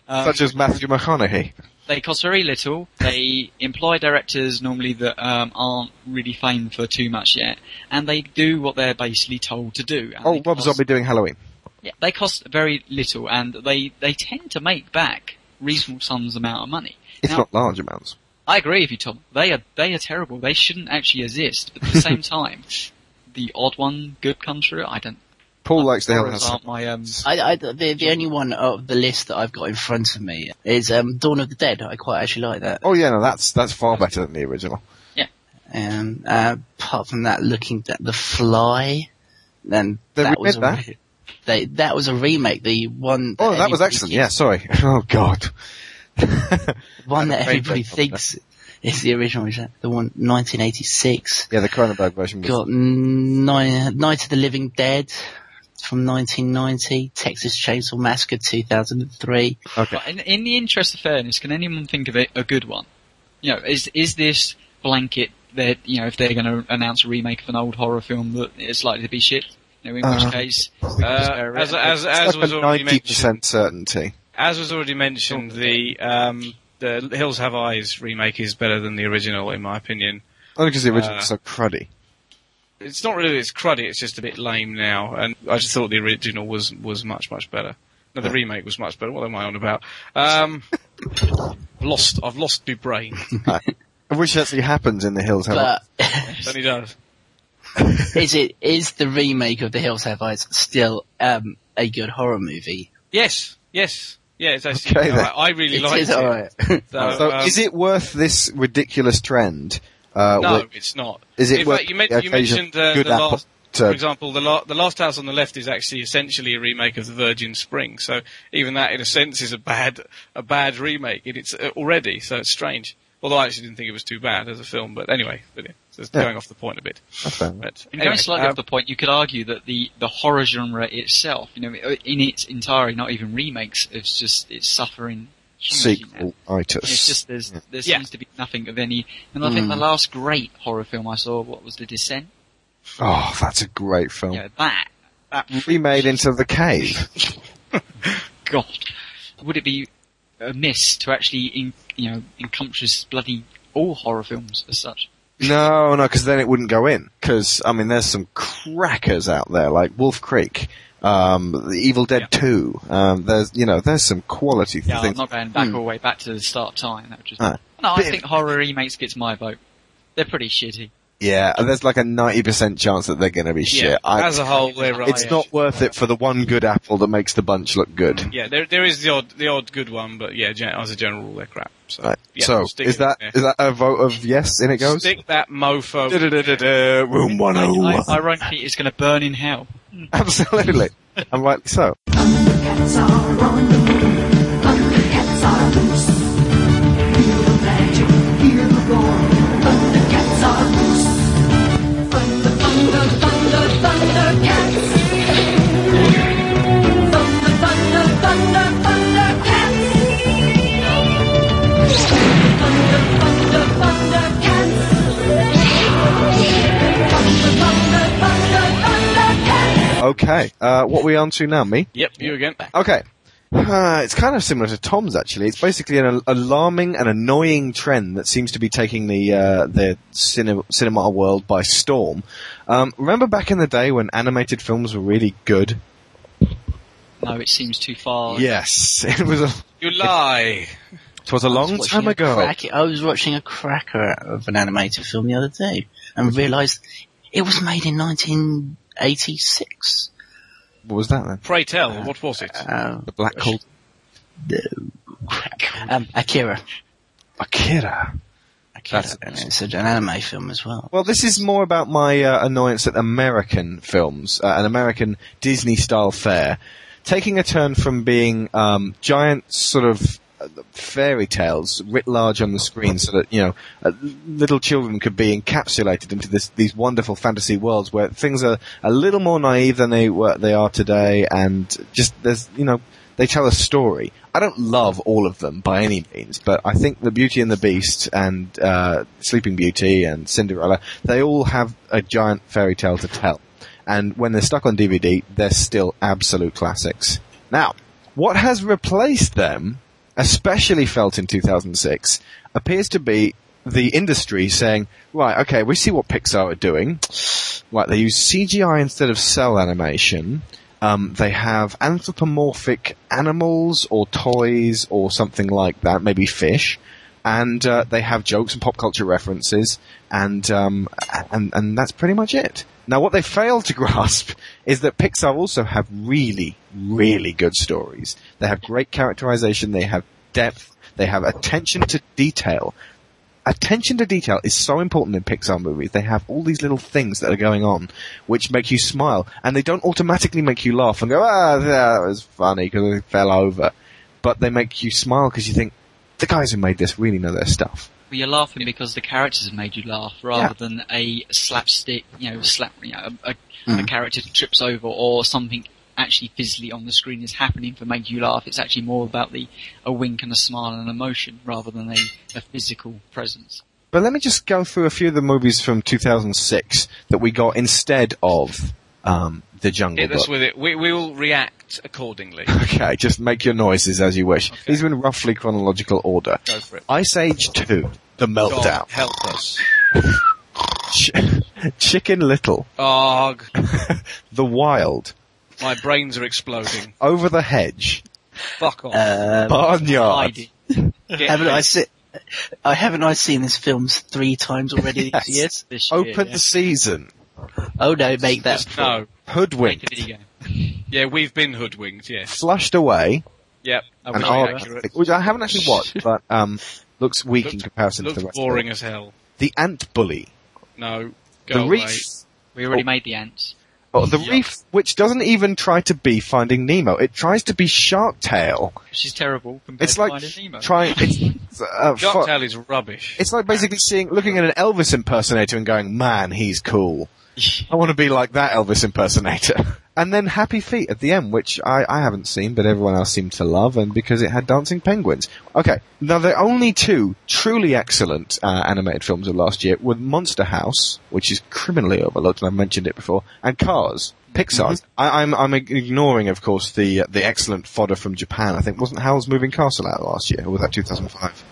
um, Such as Matthew McConaughey. They cost very little. They employ directors normally that um, aren't really famed for too much yet. And they do what they're basically told to do. And oh, Rob Zombie doing Halloween. Yeah, they cost very little and they, they tend to make back reasonable sums amount of money. If now, not large amounts. I agree with you, Tom. They are they are terrible. They shouldn't actually exist. But at the same time, the odd one good comes through. I don't. Paul likes the hell out of my. Um, I, I, the the only one of the list that I've got in front of me is um, Dawn of the Dead. I quite actually like that. Oh yeah, no, that's that's far better than the original. Yeah. Um. Uh, apart from that, looking at The Fly, then they that was that. Re- they, that was a remake. The one. That oh, that was excellent. Yeah. Sorry. Oh God. One that everybody thinks is the original, is that the one nineteen eighty-six? Yeah, the Cronenberg version. Got Night, Night of the Living Dead from nineteen ninety, Texas Chainsaw Massacre two thousand three. Okay. But in, in the interest of fairness, can anyone think of it, a good one? You know, is is this blanket that you know if they're going to announce a remake of an old horror film that it's likely to be shit? You know, in uh, which case, uh, as as as was already mentioned, ninety percent certainty. As was already mentioned, the um, the Hills Have Eyes remake is better than the original, in my opinion. Only because the original is uh, so cruddy. It's not really it's cruddy, it's just a bit lame now, and I just thought the original was, was much, much better. No, the remake was much better. What am I on about? Um, lost. I've lost my brain. I wish that actually happens in the Hills Have Eyes. It certainly does. Is it? Is the remake of the Hills Have Eyes still um, a good horror movie? Yes, yes. Yeah, it's actually okay, right. I really like it. Is it. Right. So, so um, is it worth this ridiculous trend? Uh, no, with, it's not. Is it? In fact, you, meant, you mentioned uh, the last, to... for example, the, la- the last house on the left is actually essentially a remake of The Virgin Spring. So even that, in a sense, is a bad, a bad remake. It, it's already so it's strange. Although I actually didn't think it was too bad as a film, but anyway, so it's yeah. going off the point a bit. But anyway, going slightly um, off the point, you could argue that the, the horror genre itself, you know, in its entirety, not even remakes, it's just it's suffering sequelitis. It's just there's, yeah. there seems yeah. to be nothing of any. And I think mm. the last great horror film I saw, what was The Descent? Oh, that's a great film. Yeah, that that remade into The Cave. God, would it be amiss to actually in, you know, encompass bloody all horror films as such? No, no, because then it wouldn't go in. Because, I mean, there's some crackers out there, like Wolf Creek, um, The Evil Dead yeah. two. Um, there's, you know, there's some quality yeah, things. Yeah, I'm not going back mm. all the way back to the start time. That just, ah, no, I think horror remakes gets my vote. They're pretty shitty. Yeah, and there's like a ninety percent chance that they're going to be yeah, shit. I, as a whole, they're right. It's not worth it for the one good apple that makes the bunch look good. Yeah, there there is the odd the odd good one, but yeah, as a general rule, they're crap. So, right. yeah, so is that is that a vote of yes? In it goes. Stick that mofo. Room one oh one. Ironically, it's going to burn in hell. Absolutely, and rightly so. Cats are on the moon. Cats are loose. Hear the magic, hear the roar. Okay, uh, what are we on to now, me? Yep, you again. Okay. Uh, it's kind of similar to Tom's, actually. It's basically an al- alarming and annoying trend that seems to be taking the uh, the cine- cinema world by storm. Um, remember back in the day when animated films were really good? No, it seems too far. Yes, it was a... You lie! It was a long was time ago. Crack- I was watching a cracker of an animated film the other day and realised it was made in nineteen eighty-six. What was that then? Pray tell, uh, what was it? Uh, the Black Cold... The... Um, Akira. Akira? Akira. That's and it's an anime film as well. Well, this is more about my uh, annoyance at American films, uh, an American Disney-style fare, taking a turn from being um, giant sort of fairy tales writ large on the screen so that, you know, uh, little children could be encapsulated into this, these wonderful fantasy worlds where things are a little more naive than they were, they are today, and just, there's, you know, they tell a story. I don't love all of them by any means, but I think The Beauty and the Beast and uh, Sleeping Beauty and Cinderella, they all have a giant fairy tale to tell. And when they're stuck on D V D, they're still absolute classics. Now, what has replaced them, especially felt in two thousand six, appears to be the industry saying, right, okay, we see what Pixar are doing. Right, they use C G I instead of cell animation. Um, they have anthropomorphic animals or toys or something like that, maybe fish. And uh, they have jokes and pop culture references, and um, and and that's pretty much it. Now, what they fail to grasp is that Pixar also have really, really good stories. They have great characterization, they have depth, they have attention to detail. Attention to detail is so important in Pixar movies. They have all these little things that are going on which make you smile, and they don't automatically make you laugh and go, ah, that was funny because it fell over. But they make you smile because you think, the guys who made this really know their stuff. Well, you're laughing because the characters have made you laugh, rather yeah. than a slapstick, you know, slap, you know, a, mm-hmm. a character trips over or something actually physically on the screen is happening to make you laugh. It's actually more about the a wink and a smile and an emotion rather than a, a physical presence. But let me just go through a few of the movies from two thousand six that we got instead of um, The Jungle Book. Hit us with it. We, we will react accordingly. Okay, just make your noises as you wish. Okay. These are in roughly chronological order. Go for it. Ice Age two, The Meltdown. God help us. Ch- Chicken Little. Arg. The Wild. My brains are exploding. Over the Hedge. Fuck off. Um, Barnyard. Haven't I seen? I haven't I seen this film three times already yes. Yes, this year? Open yeah. the Season. Oh no! Make that. Just, no. Hoodwinked. Yeah, we've been hoodwinked, yeah. Flushed Away. Yep. And Arg, which I haven't actually watched, but um, looks weak looked, in comparison to the rest. Boring of it. As hell. The Ant Bully. No. Go the away. Reef. We already oh. made the ants. Oh, the Yuck. Reef, which doesn't even try to be Finding Nemo. It tries to be Shark Tale. Which is terrible compared it's to like Finding Nemo. Trying, it's, uh, Shark Tale is rubbish. It's like basically seeing, looking at an Elvis impersonator and going, man, he's cool. I want to be like that Elvis impersonator. And then Happy Feet at the end, which I, I haven't seen, but everyone else seemed to love, and because it had dancing penguins. Okay, now the only two truly excellent uh, animated films of last year were Monster House, which is criminally overlooked, and I've mentioned it before, and Cars. Pixar's. Mm-hmm. I, I'm, I'm ignoring, of course, the uh, the excellent fodder from Japan. I think wasn't Howl's Moving Castle out last year, or was that two thousand five?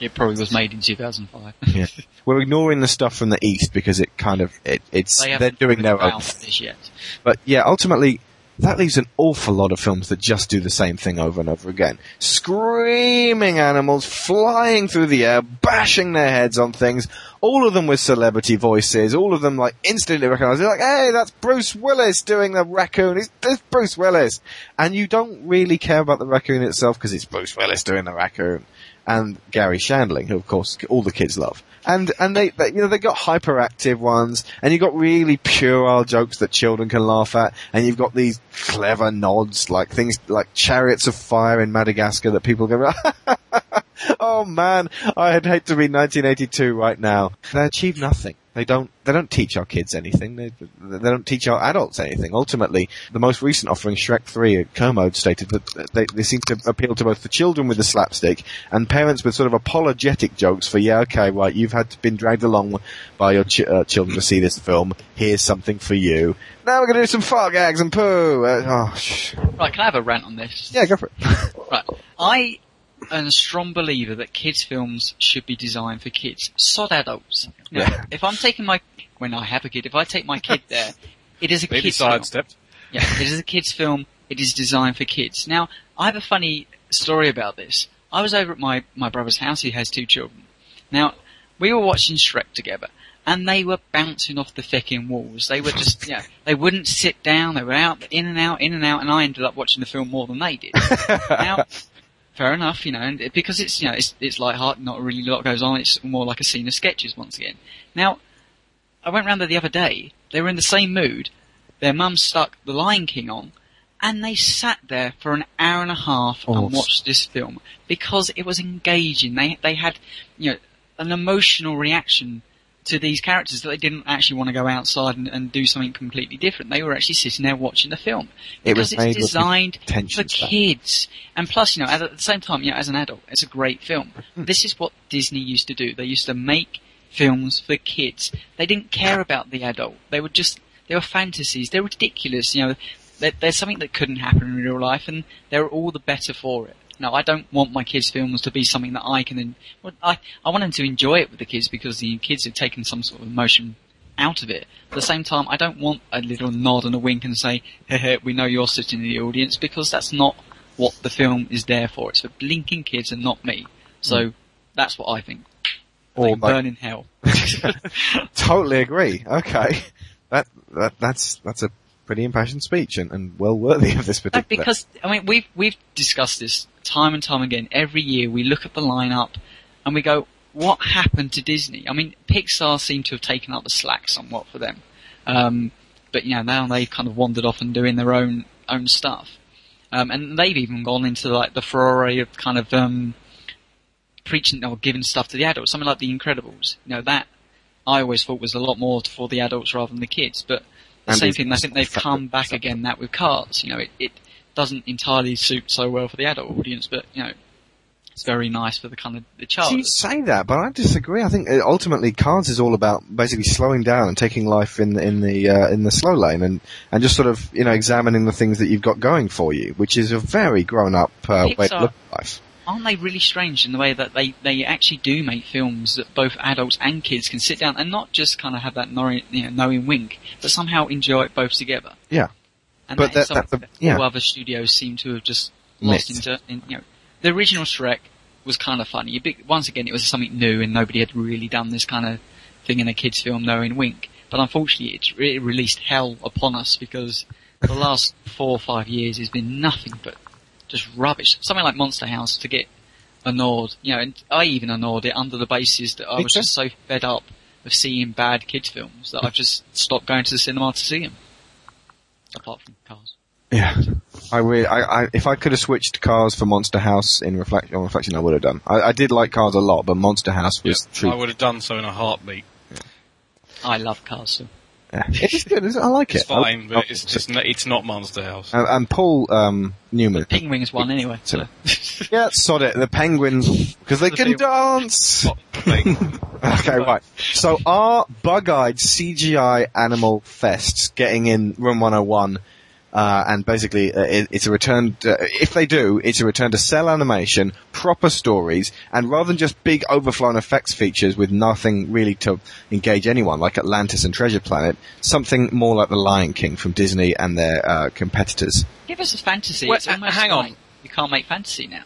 It probably was made in two thousand five. Yeah. We're ignoring the stuff from the East because it kind of, it, it's, they they're doing their own this yet. But yeah, ultimately, that leaves an awful lot of films that just do the same thing over and over again. Screaming animals flying through the air, bashing their heads on things, all of them with celebrity voices, all of them like instantly recognized. They're like, hey, that's Bruce Willis doing the raccoon. It's, it's Bruce Willis. And you don't really care about the raccoon itself because it's Bruce Willis doing the raccoon. And Gary Shandling, who of course all the kids love, and and they, they you know they got hyperactive ones, and you've got really puerile jokes that children can laugh at, and you've got these clever nods like things like Chariots of Fire in Madagascar that people go, oh man, I'd hate to be nineteen eighty-two right now. They achieve nothing. They don't. They don't teach our kids anything. They, they don't teach our adults anything. Ultimately, the most recent offering, Shrek three, Kermode stated that they, they seem to appeal to both the children with the slapstick and parents with sort of apologetic jokes for, yeah, okay, right, you've had been dragged along by your ch- uh, children to see this film. Here's something for you. Now we're going to do some fart gags and poo. Uh, oh, sh- right, can I have a rant on this? Yeah, go for it. Right, I... I'm a strong believer that kids' films should be designed for kids. Sod adults. Now, yeah. If I'm taking my... When I have a kid, if I take my kid there, it is a Maybe kid's sidestepped. film. Yeah, it is a kid's film. It is designed for kids. Now, I have a funny story about this. I was over at my, my brother's house. He has two children. Now, we were watching Shrek together, and they were bouncing off the fecking walls. They were just, you know, they wouldn't sit down. They were out, in and out, in and out, and I ended up watching the film more than they did. Now... Fair enough, you know, and because it's, you know, it's, it's light-hearted, not really a lot goes on, it's more like a scene of sketches once again. Now, I went round there the other day, they were in the same mood, their mum stuck The Lion King on, And they sat there for an hour and a half and watched this film because it was engaging. They they had, you know, an emotional reaction to these characters that they didn't actually want to go outside and, and do something completely different. They were actually sitting there watching the film because it was it's designed for kids. And plus, you know, at the same time, you know, as an adult, it's a great film. This is what Disney used to do. They used to make films for kids. They didn't care about the adult. They were just they were fantasies. They're ridiculous, you know. There's something that couldn't happen in real life, and they're all the better for it. Now, I don't want my kids' films to be something that I can... Well, I, I want them to enjoy it with the kids because the kids have taken some sort of emotion out of it. At the same time, I don't want a little nod and a wink and say, hey, hey, we know you're sitting in the audience, because that's not what the film is there for. It's for blinking kids and not me. So mm. that's what I think. Or like, burn in hell. Totally agree. Okay. that, that that's That's a... pretty impassioned speech and, and well worthy of this particular... Because, I mean, we've, we've discussed this time and time again. Every year we look at the lineup and we go, what happened to Disney? I mean, Pixar seemed to have taken up the slack somewhat for them. Um, but, you know, now they've kind of wandered off and doing their own own stuff. Um, and they've even gone into, like, the furore of kind of um, preaching or giving stuff to the adults. Something like The Incredibles. You know, that I always thought was a lot more for the adults rather than the kids. But... The same thing, I think they've come back again that with Cars. You know, it, it doesn't entirely suit so well for the adult audience, but, you know, it's very nice for the kind of the child. You say that, but I disagree. I think ultimately Cars is all about basically slowing down and taking life in, in the uh, in the slow lane and, and just sort of, you know, examining the things that you've got going for you, which is a very grown-up uh, way to look at life. Aren't they really strange in the way that they, they actually do make films that both adults and kids can sit down and not just kind of have that knowing, you know, knowing wink, but somehow enjoy it both together? Yeah. And but that is something that yeah. all other studios seem to have just lost Missed. into. In, you know, the original Shrek was kind of funny. Once again, it was something new and nobody had really done this kind of thing in a kids' film, knowing wink. But unfortunately, it's really released hell upon us because the last four or five years has been nothing but just rubbish. Something like Monster House to get annoyed, you know, and I even annoyed it under the basis that I was just so fed up of seeing bad kids' films that I've just stopped going to the cinema to see them. Apart from Cars. Yeah. I really, I, I, if I could have switched Cars for Monster House in reflection, on reflection, I would have done. I, I did like Cars a lot, but Monster House was yeah, true. I would have done so in a heartbeat. Yeah. I love Cars, so. Yeah. It's good, isn't it? I like it. It's fine, like, but it's just it's not Monster House. And, and Paul um, Newman. The Penguins won anyway. So. Yeah, sod it. The Penguins, because they the can dance. Okay, right. So are bug-eyed C G I animal fests getting in Room one oh one? Uh, and basically, uh, it, it's a return to, uh, if they do, it's a return to cell animation, proper stories, and rather than just big overflown effects features with nothing really to engage anyone, like Atlantis and Treasure Planet, something more like The Lion King from Disney and their uh, competitors. Give us a fantasy. Well, it's almost hang on. Like you can't make fantasy now.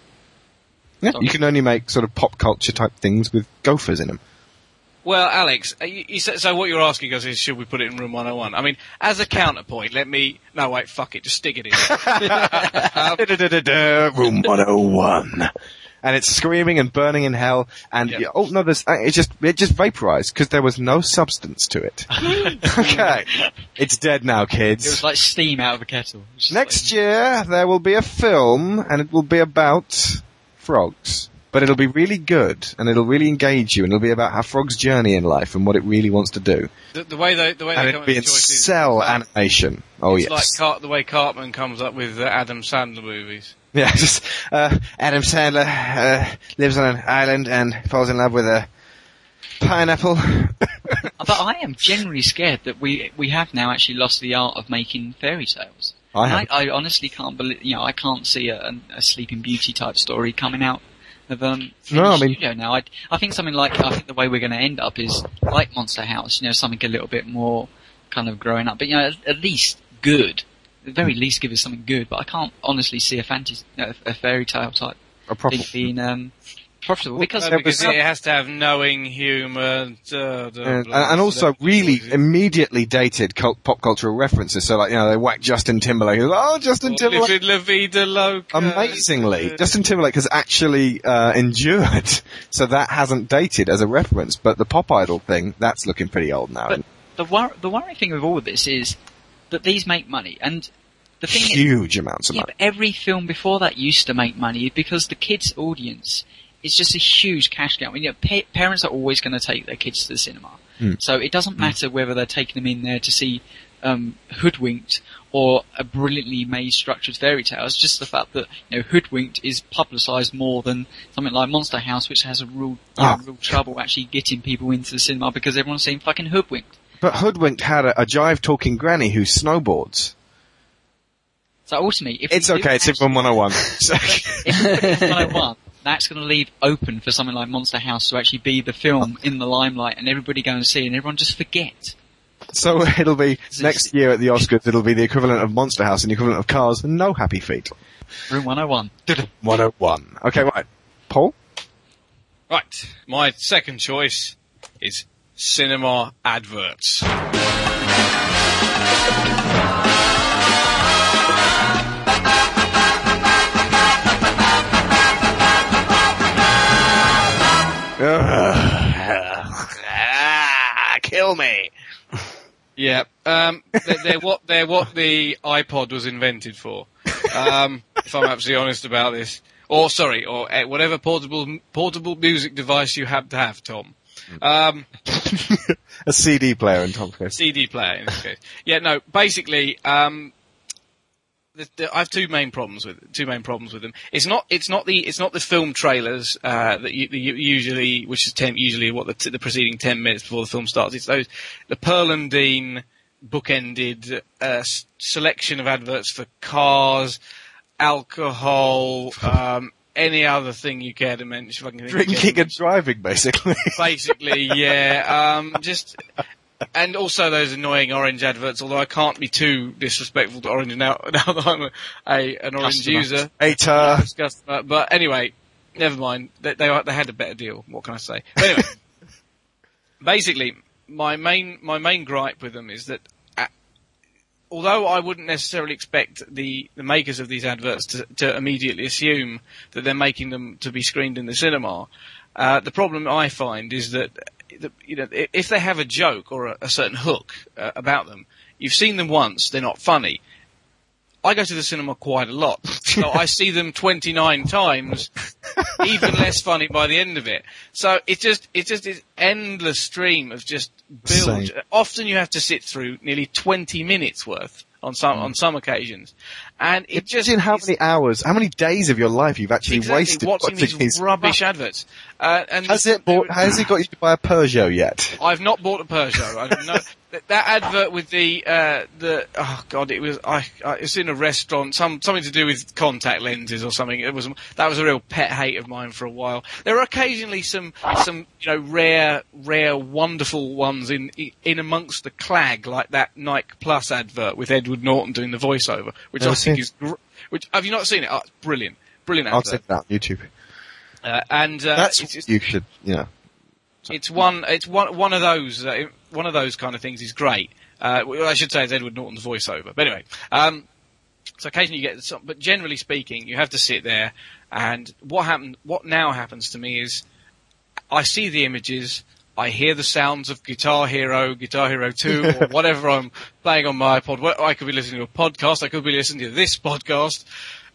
Yeah, Sorry. You can only make sort of pop culture type things with gophers in them. Well, Alex, you, you, so what you're asking us is, should we put it in Room one oh one? I mean, as a counterpoint, let me... No, wait, fuck it, just stick it in. um, da, da, da, da, room one oh one. And it's screaming and burning in hell, and... Yep. You, oh, no, there's, uh, it, just, it just vaporized, because there was no substance to it. Okay. It's dead now, kids. It was like steam out of a kettle. Next like... year, there will be a film, and it will be about frogs. But it'll be really good, and it'll really engage you, and it'll be about how Frog's journey in life and what it really wants to do. The, the way they, the way and they it'll come be in cell like, animation. Oh it's yes, it's like Car- the way Cartman comes up with uh, Adam Sandler movies. Yeah, just uh, Adam Sandler uh, lives on an island and falls in love with a pineapple. But I am generally scared that we we have now actually lost the art of making fairy tales. I, I, I honestly can't believe, you know, I can't see a, a Sleeping Beauty type story coming out. Of, um, no, I mean, now I, I think something like I think the way we're going to end up is like Monster House, you know, something a little bit more kind of growing up, but you know, at, at least good, at the very least, give us something good. But I can't honestly see a fantasy, you know, a fairy tale type a thing being um, profitable because, no, because it has to have knowing humour uh, and, and also really music. Immediately dated cult, pop cultural references. So like you know, they whack Justin Timberlake. Oh, Justin Timberlake! La vida loca. Amazingly, Justin Timberlake has actually uh, endured, so that hasn't dated as a reference. But the pop idol thing, that's looking pretty old now. But the wor- the worrying thing with all of this is that these make money, and The thing Huge is, amounts of yeah, money. Every film before that used to make money because the kids' audience is just a huge cash cow. I mean, you know, pa- parents are always going to take their kids to the cinema. Mm. So it doesn't matter mm. whether they're taking them in there to see um, Hoodwinked or a brilliantly made structured fairy tale. It's just the fact that, you know, Hoodwinked is publicised more than something like Monster House, which has a real, oh. know, real trouble actually getting people into the cinema because everyone's seen fucking Hoodwinked. But Hoodwinked had a, a jive-talking granny who snowboards. So ultimately... If it's okay, it's F one one oh one. So. If it's one oh one, that's going to leave open for something like Monster House to actually be the film in the limelight and everybody go and see it and everyone just forget. So it'll be, next year at the Oscars, it'll be the equivalent of Monster House and the equivalent of Cars and no Happy Feet. Room one oh one. one oh one. Okay, right. Paul? Right. My second choice is cinema adverts. Ah, kill me. Yeah, um, they're, they're what they're what the iPod was invented for. Um, if I'm absolutely honest about this, or sorry, or whatever portable portable music device you have to have, Tom. Um, a C D player in Tom's case. C D player in this case. Yeah, no. Basically, um, the, the, I have two main problems with it, two main problems with them. It's not it's not the it's not the film trailers uh, that you, you usually, which is ten, usually what the, t- the preceding ten minutes before the film starts. It's those the Pearl and Dean bookended uh, s- selection of adverts for cars, alcohol. Um, Any other thing you care to mention? Fucking Drinking and driving, basically. Basically, yeah. Um, just and also those annoying Orange adverts. Although I can't be too disrespectful to Orange now, now that I'm a an Orange customer. user. Hater. Customer. But anyway, never mind. They, they they had a better deal. What can I say? But anyway, basically, my main my main gripe with them is that. Although I wouldn't necessarily expect the, the makers of these adverts to, to immediately assume that they're making them to be screened in the cinema, uh, the problem I find is that, you know, if they have a joke or a, a certain hook uh, about them, you've seen them once, they're not funny. I go to the cinema quite a lot, so I see them twenty-nine times, even less funny by the end of it. So it's just it's just this endless stream of just build. Same. Often you have to sit through nearly twenty minutes worth on some mm. on some occasions, and it Imagine just in how many hours, how many days of your life you've actually exactly wasted watching, watching these rubbish r- adverts. Uh, and has it bought, has it got you to buy a Peugeot yet? I've not bought a Peugeot. I don't know. That advert with the uh, the oh god, it was I, I it was in a restaurant, some something to do with contact lenses or something. It was that was a real pet hate of mine for a while. There are occasionally some some you know rare rare wonderful ones in in amongst the clag, like that Nike Plus advert with Edward Norton doing the voiceover, which no, I think is gr- which have you not seen it? Oh, it's brilliant, brilliant advert. I'll take that YouTube. Uh, and uh, that's it's, you should yeah. You know. It's one, it's one, one of those, uh, one of those kind of things is great. Uh, I should say it's Edward Norton's voiceover. But anyway, um, so occasionally you get some, but generally speaking, you have to sit there and what happened, what now happens to me is I see the images, I hear the sounds of Guitar Hero, Guitar Hero two, or whatever I'm playing on my iPod. I could be listening to a podcast, I could be listening to this podcast,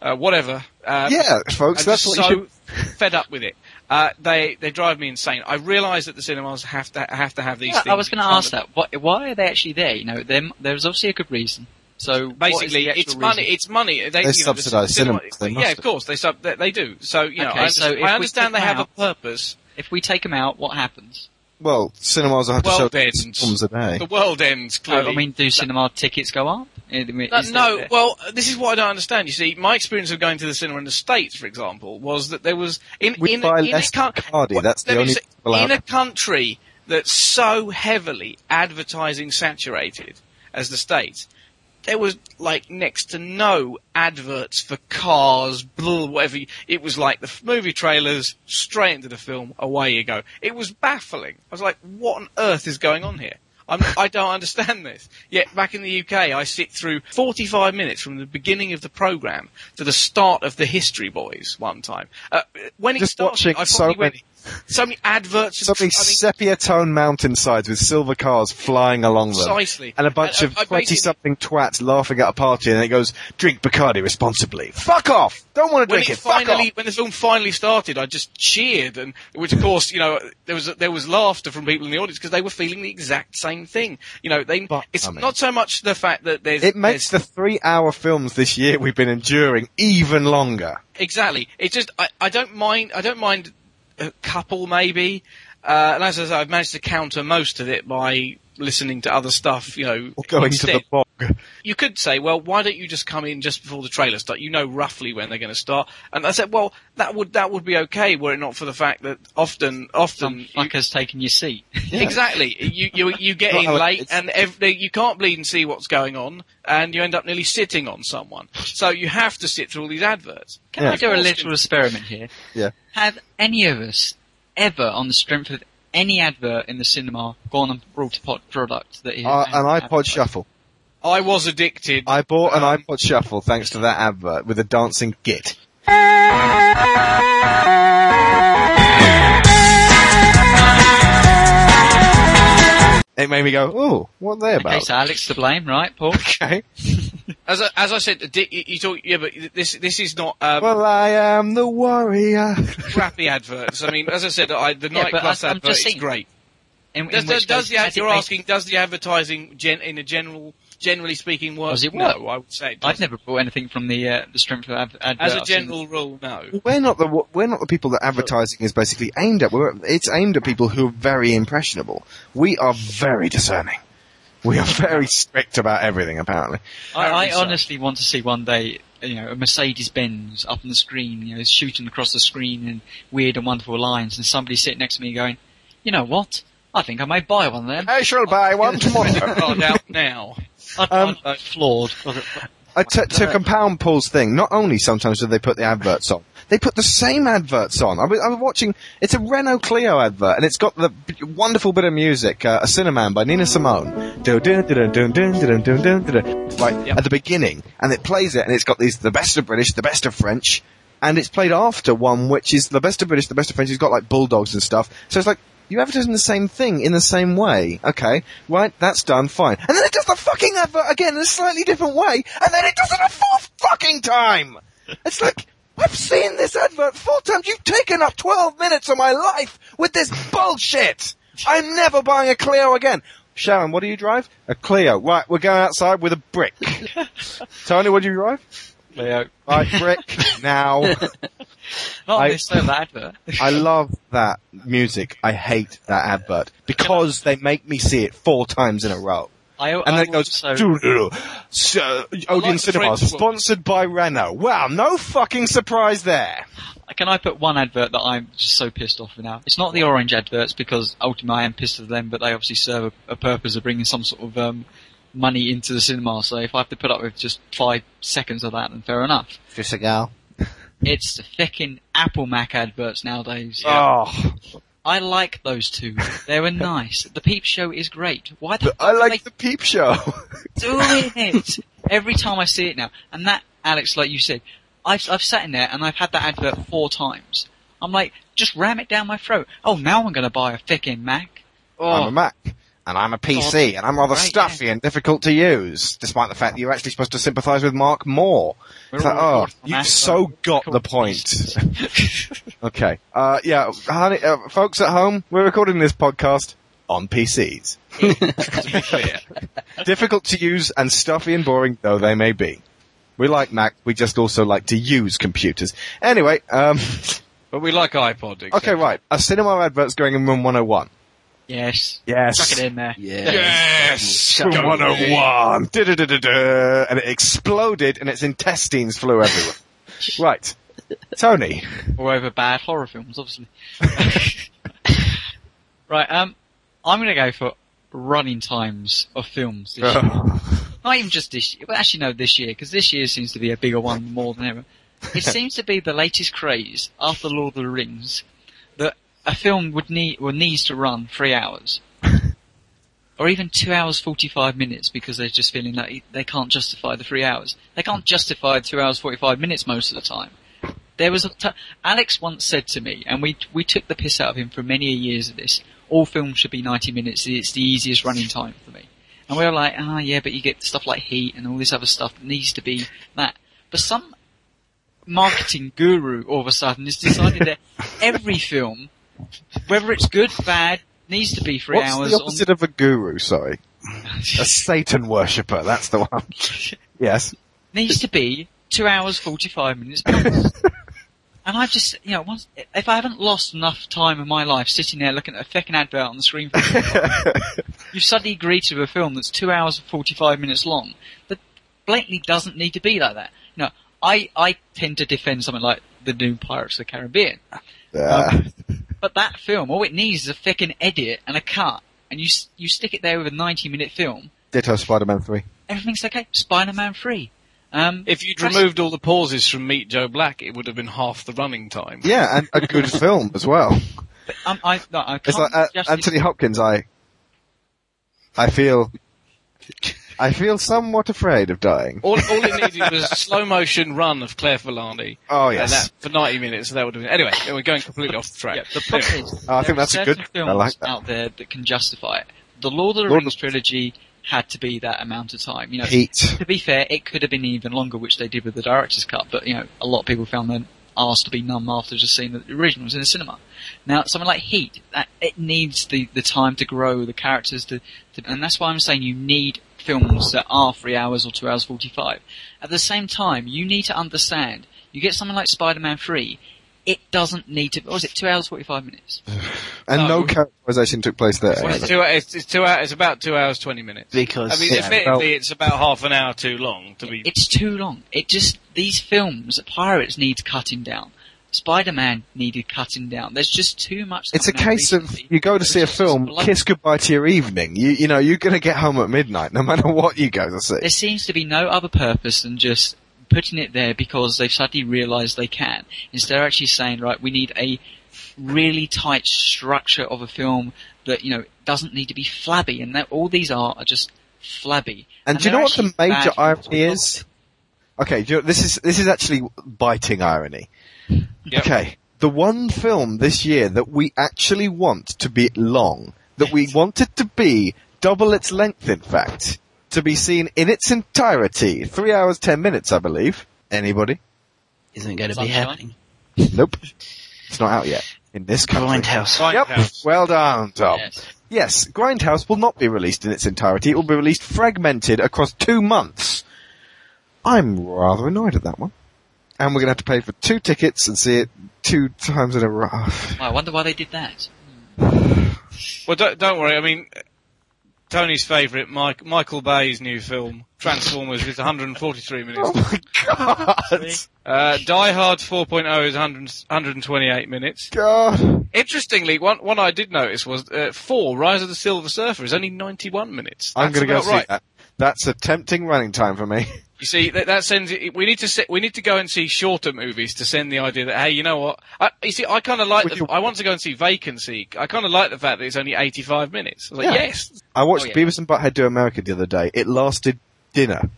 uh, whatever. Um, yeah, folks, that's what so you should... fed up with it. Uh, they, they drive me insane. I realise that the cinemas have to, have to have these yeah, things. I was going to ask that. Why, why are they actually there? You know, them, there's obviously a good reason. So basically, it's money, it's money. They, they subsidise cinemas. Cinema, they yeah, of course, they sub, they, they do. So, you okay, know, I, so I understand they have out, a purpose. If we take them out, what happens? Well, cinemas will have to show films a day. The world ends, clearly. I mean, do cinema tickets go up? No, no well, this is what I don't understand. You see, my experience of going to the cinema in the States, for example, was that there was... in in, in, a, co- Cardi, that's the only say, in a country that's so heavily advertising saturated as the States, there was, like, next to no adverts for cars, blah, whatever. It was like the movie trailers, straight into the film, away you go. It was baffling. I was like, what on earth is going on here? I'm, I don't understand this. Yet back in the U K, I sit through forty-five minutes from the beginning of the programme to the start of the History Boys one time. Uh, when it Just started, watching I so went, many So many adverts. So many I mean, sepia tone mountainsides with silver cars flying along them. Precisely. And a bunch I, I, of twenty-something twats laughing at a party, and it goes, drink Bacardi responsibly. Fuck off! Don't want to drink it. it. Fuck finally, off. When the film finally started, I just cheered, and which, of course, you know, there was there was laughter from people in the audience because they were feeling the exact same thing. You know, they. But, it's I mean, not so much the fact that there's. It makes there's, the three-hour films this year we've been enduring even longer. Exactly. It's just I, I don't mind. I don't mind. A couple, maybe. Uh, and as I say, I've managed to counter most of it by listening to other stuff, you know. Or going instead. to the bog. You could say, well, why don't you just come in just before the trailer starts? You know roughly when they're going to start. And I said, well, that would that would be okay were it not for the fact that often... often Some fuckers you, taking your seat. Yeah. Exactly. You you, you get in late it's, and every, you can't bleed and see what's going on, and you end up nearly sitting on someone. So you have to sit through all these adverts. Can yeah. I do a little experiment here? Yeah. Have any of us ever, on the strength of any advert in the cinema, gone and brought a product that is uh, an iPod advert. Shuffle? I was addicted. I bought an um, iPod Shuffle thanks to that advert with a dancing git. It made me go, "Oh, what are they about?" Okay, so Alex to blame, right, Paul? Okay. As I, as I said, you talk. Yeah, but this this is not. Um, well, I am the warrior. Crappy adverts. I mean, as I said, I, the yeah, Night Plus I, advert is great. In, does, in does, does the you're asking? Does the advertising gen, in a general, generally speaking, work? Does it work? No, I would say. It I've never bought anything from the uh, the strength of ad- advert. As a general rule, no. We're not the we're not the people that advertising is basically aimed at. We're, it's aimed at people who are very impressionable. We are very discerning. We are very strict about everything, apparently. I, I honestly want to see one day, you know, a Mercedes-Benz up on the screen, you know, shooting across the screen in weird and wonderful lines, and somebody sitting next to me going, you know what? I think I may buy one then. I shall buy one tomorrow. I'll out now. Um, flawed. I t- to compound Paul's thing, not only sometimes do they put the adverts on, they put the same adverts on. I was, I was watching, it's a Renault Clio advert, and it's got the b- wonderful bit of music, uh, A Cinnamon by Nina Simone. Right, yep. At the beginning, and it plays it, and it's got these, the best of British, the best of French, and it's played after one which is the best of British, the best of French, it's got like bulldogs and stuff, so it's like, you advertising the same thing in the same way. Okay, right, that's done, fine. And then it does the fucking advert again in a slightly different way, and then it does it a fourth fucking time! It's like, I've seen this advert four times, you've taken up twelve minutes of my life with this bullshit! I'm never buying a Clio again! Sharon, what do you drive? A Clio. Right, we're going outside with a brick. Tony, what do you drive? Clio. Right, brick, now... Not I, this advert. I love that music. I hate that advert because they make me see it four times in a row. I, and I then it goes, so, so, Odeon like Cinemas, sponsored by Renault. Wow, no fucking surprise there. Can I put one advert that I'm just so pissed off with now? It's not the orange adverts because ultimately I am pissed at them, but they obviously serve a, a purpose of bringing some sort of um, money into the cinema. So if I have to put up with just five seconds of that, then fair enough. Just a gal. It's the fucking Apple Mac adverts nowadays. Oh. I like those two. They were nice. The Peep Show is great. Why the I like the Peep Show. Doing it. Every time I see it now. And that, Alex, like you said, I've, I've sat in there and I've had that advert four times. I'm like, just ram it down my throat. Oh, now I'm going to buy a fucking Mac. Oh. I'm a Mac. And I'm a P C, and I'm rather right, stuffy yeah. and difficult to use, despite the fact that you're actually supposed to sympathise with Mark Moore. It's like, oh, you've so got the point. Okay. Uh, yeah, honey, uh, folks at home, we're recording this podcast on P Cs. To be clear. Difficult to use and stuffy and boring, though they may be. We like Mac, we just also like to use computers. Anyway, um... But we like iPod, exactly. Okay, right. A cinema advert's going in room one oh one. Yes. Yes. Chuck it in there. Yes. Yes. Room one oh one. Da, da, da, da, da. And it exploded and its intestines flew everywhere. Right. Tony. All over bad horror films, obviously. Right, um, I'm going to go for running times of films this year. Not even just this year, but actually no, this year, because this year seems to be a bigger one more than ever. It seems to be the latest craze after Lord of the Rings that a film would need, or needs to run three hours. Or even two hours, forty-five minutes, because they're just feeling like they can't justify the three hours. They can't justify two hours, forty-five minutes most of the time. There was a t- Alex once said to me, and we we took the piss out of him for many years of this, all films should be ninety minutes, it's the easiest running time for me. And we were like, ah, oh, yeah, but you get stuff like Heat and all this other stuff that needs to be that. But some marketing guru all of a sudden has decided that every film, whether it's good, bad, needs to be three What's hours. What's the opposite on... of a guru, sorry? A Satan worshipper, that's the one. Yes. Needs to be two hours, forty-five minutes. And I've just, you know, once, if I haven't lost enough time in my life sitting there looking at a feckin' advert on the screen, for you've suddenly greeted with a film that's two hours and forty-five minutes long that blatantly doesn't need to be like that. You know, I, I tend to defend something like the new Pirates of the Caribbean. Yeah. Um, but that film, all it needs is a feckin' edit and a cut, and you you stick it there with a ninety-minute film. Ditto Spider-Man three. Everything's okay. Spider-Man three. Um, if you'd removed all the pauses from Meet Joe Black, it would have been half the running time. Yeah, and a good film as well. But, um, I, no, I can't it's like, uh, Anthony Hopkins, I, I feel, I feel somewhat afraid of dying. All, all it needed was a slow motion run of Claire Forlani. Oh yes, uh, that, for ninety minutes. So that would have been anyway. We're going completely off the track. Yeah, the problem anyway. is, oh, I think that's a good. Films I like that. Out there that can justify it. The Lord of the Lord Rings trilogy. Had to be that amount of time, you know. Heat. To be fair, it could have been even longer, which they did with the director's cut. But you know, a lot of people found their arse to be numb after just seeing the originals in the cinema. Now, something like Heat, that, it needs the, the time to grow the characters, to, to, and that's why I'm saying you need films that are three hours or two hours forty-five. At the same time, you need to understand. You get something like Spider-Man three. It doesn't need to. What was it? Two hours forty-five minutes. And no, no characterization took place there. Well, it's, two, it's, it's, two, it's about two hours twenty minutes. Because I mean, yeah, admittedly, well, it's about half an hour too long to be. It's too long. It just these films, Pirates needs cutting down. Spider-Man needed cutting down. There's just too much. It's a case recently. of you go to see a film, kiss goodbye to your evening. You you know you're going to get home at midnight, no matter what you go to see. There seems to be no other purpose than just. Putting it there because they've suddenly realised they can. Instead of actually saying, right, we need a really tight structure of a film that, you know, doesn't need to be flabby. And that all these are, are just flabby. And, and do you know what the major irony is? Okay, do you know, this is this is actually biting irony. Yep. Okay, the one film this year that we actually want to be long, that we want it to be double its length, in fact... To be seen in its entirety. Three hours, ten minutes, I believe. Anybody? Isn't going to be happening. Nope. It's not out yet. In this country. Grindhouse. Grindhouse. Yep. Well done, Tom. Yes. yes, Grindhouse will not be released in its entirety. It will be released fragmented across two months. I'm rather annoyed at that one. And we're going to have to pay for two tickets and see it two times in a row. I wonder why they did that. Well, don't, don't worry. I mean... Tony's favourite, Mike, Michael Bay's new film, Transformers, is one hundred forty-three minutes. Oh my god! Uh, Die Hard four point oh is one hundred, one hundred twenty-eight minutes. God! Interestingly, one one I did notice was uh, four, Rise of the Silver Surfer, is only ninety-one minutes. That's I'm going to go see right. that. That's a tempting running time for me. You see, that, that sends it, we need to sit, we need to go and see shorter movies to send the idea that, hey, you know what? I, you see, I kind of like, the, I want to go and see Vacancy. I kind of like the fact that it's only eighty-five minutes. I was like, yeah. yes. I watched oh, yeah. Beavis and Butthead Do America the other day. It lasted dinner.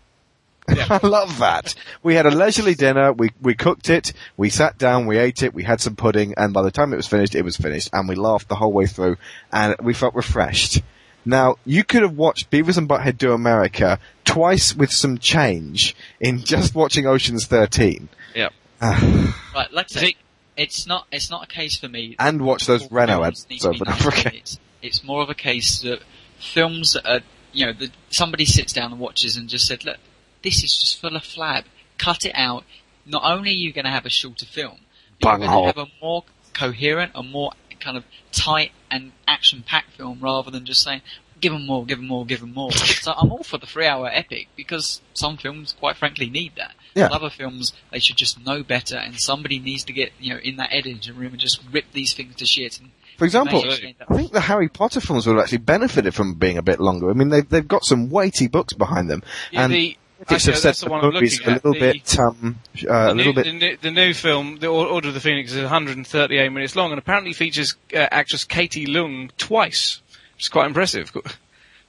Yeah. I love that. We had a leisurely dinner. We, we cooked it. We sat down. We ate it. We had some pudding. And by the time it was finished, it was finished. And we laughed the whole way through. And we felt refreshed. Now, you could have watched Beavis and Butthead Do America twice with some change in just watching Ocean's thirteen. Yeah. Right, like I say, it's not, it's not a case for me. And watch those Renault ads over and over again. It's, it's more of a case that films that are, you know, the, somebody sits down and watches and just said, look, this is just full of flab. Cut it out. Not only are you going to have a shorter film, you're going to have a more coherent, a more kind of tight and action-packed film rather than just saying, give them more, give them more, give them more. So I'm all for the three-hour epic because some films, quite frankly, need that. Yeah. Other films, they should just know better and somebody needs to get, you know, in that editing room and just rip these things to shit. And for example, I think the Harry Potter films would have actually benefited from being a bit longer. I mean, they've, they've got some weighty books behind them. Yeah, and the, critics have said the, the movies a little the, bit, um, uh, a little new, bit. The new, the new film, The Order of the Phoenix, is one hundred thirty-eight minutes long and apparently features uh, actress Katie Leung twice. It's quite impressive.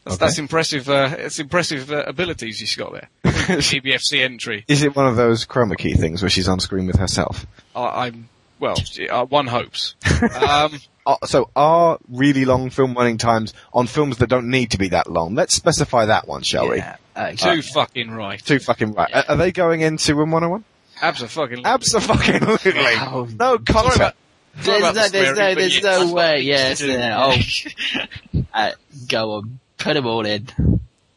That's, okay. that's impressive. Uh, it's impressive uh, abilities she's got there. G B F C entry. Is it one of those chroma key things where she's on screen with herself? I, I'm well. Uh, one hopes. Um, uh, so are really long film running times on films that don't need to be that long? Let's specify that one, shall yeah, we? Uh, too uh, fucking right. Too fucking right. Yeah. Are they going into Room one oh one? Abso-fucking-lutely. Abso-fucking-lutely. Wow. No concept. There's no, there's no, there's yes, no way, yes. Yeah. Oh. uh, go on. Put them all in.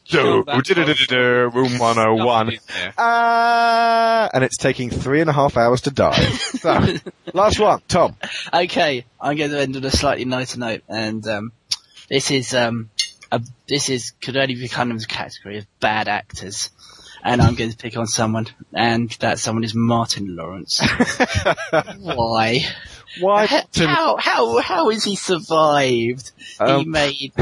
So, room one oh one. Uh, and it's taking three and a half hours to die. So, last one, Tom. Okay, I'm going to end on a slightly nicer note, and um, this is um, a, this is could only be kind of the category of bad actors. And I'm going to pick on someone, and that someone is Martin Lawrence. Why? Why? How, how, how is he survived? Um, he made...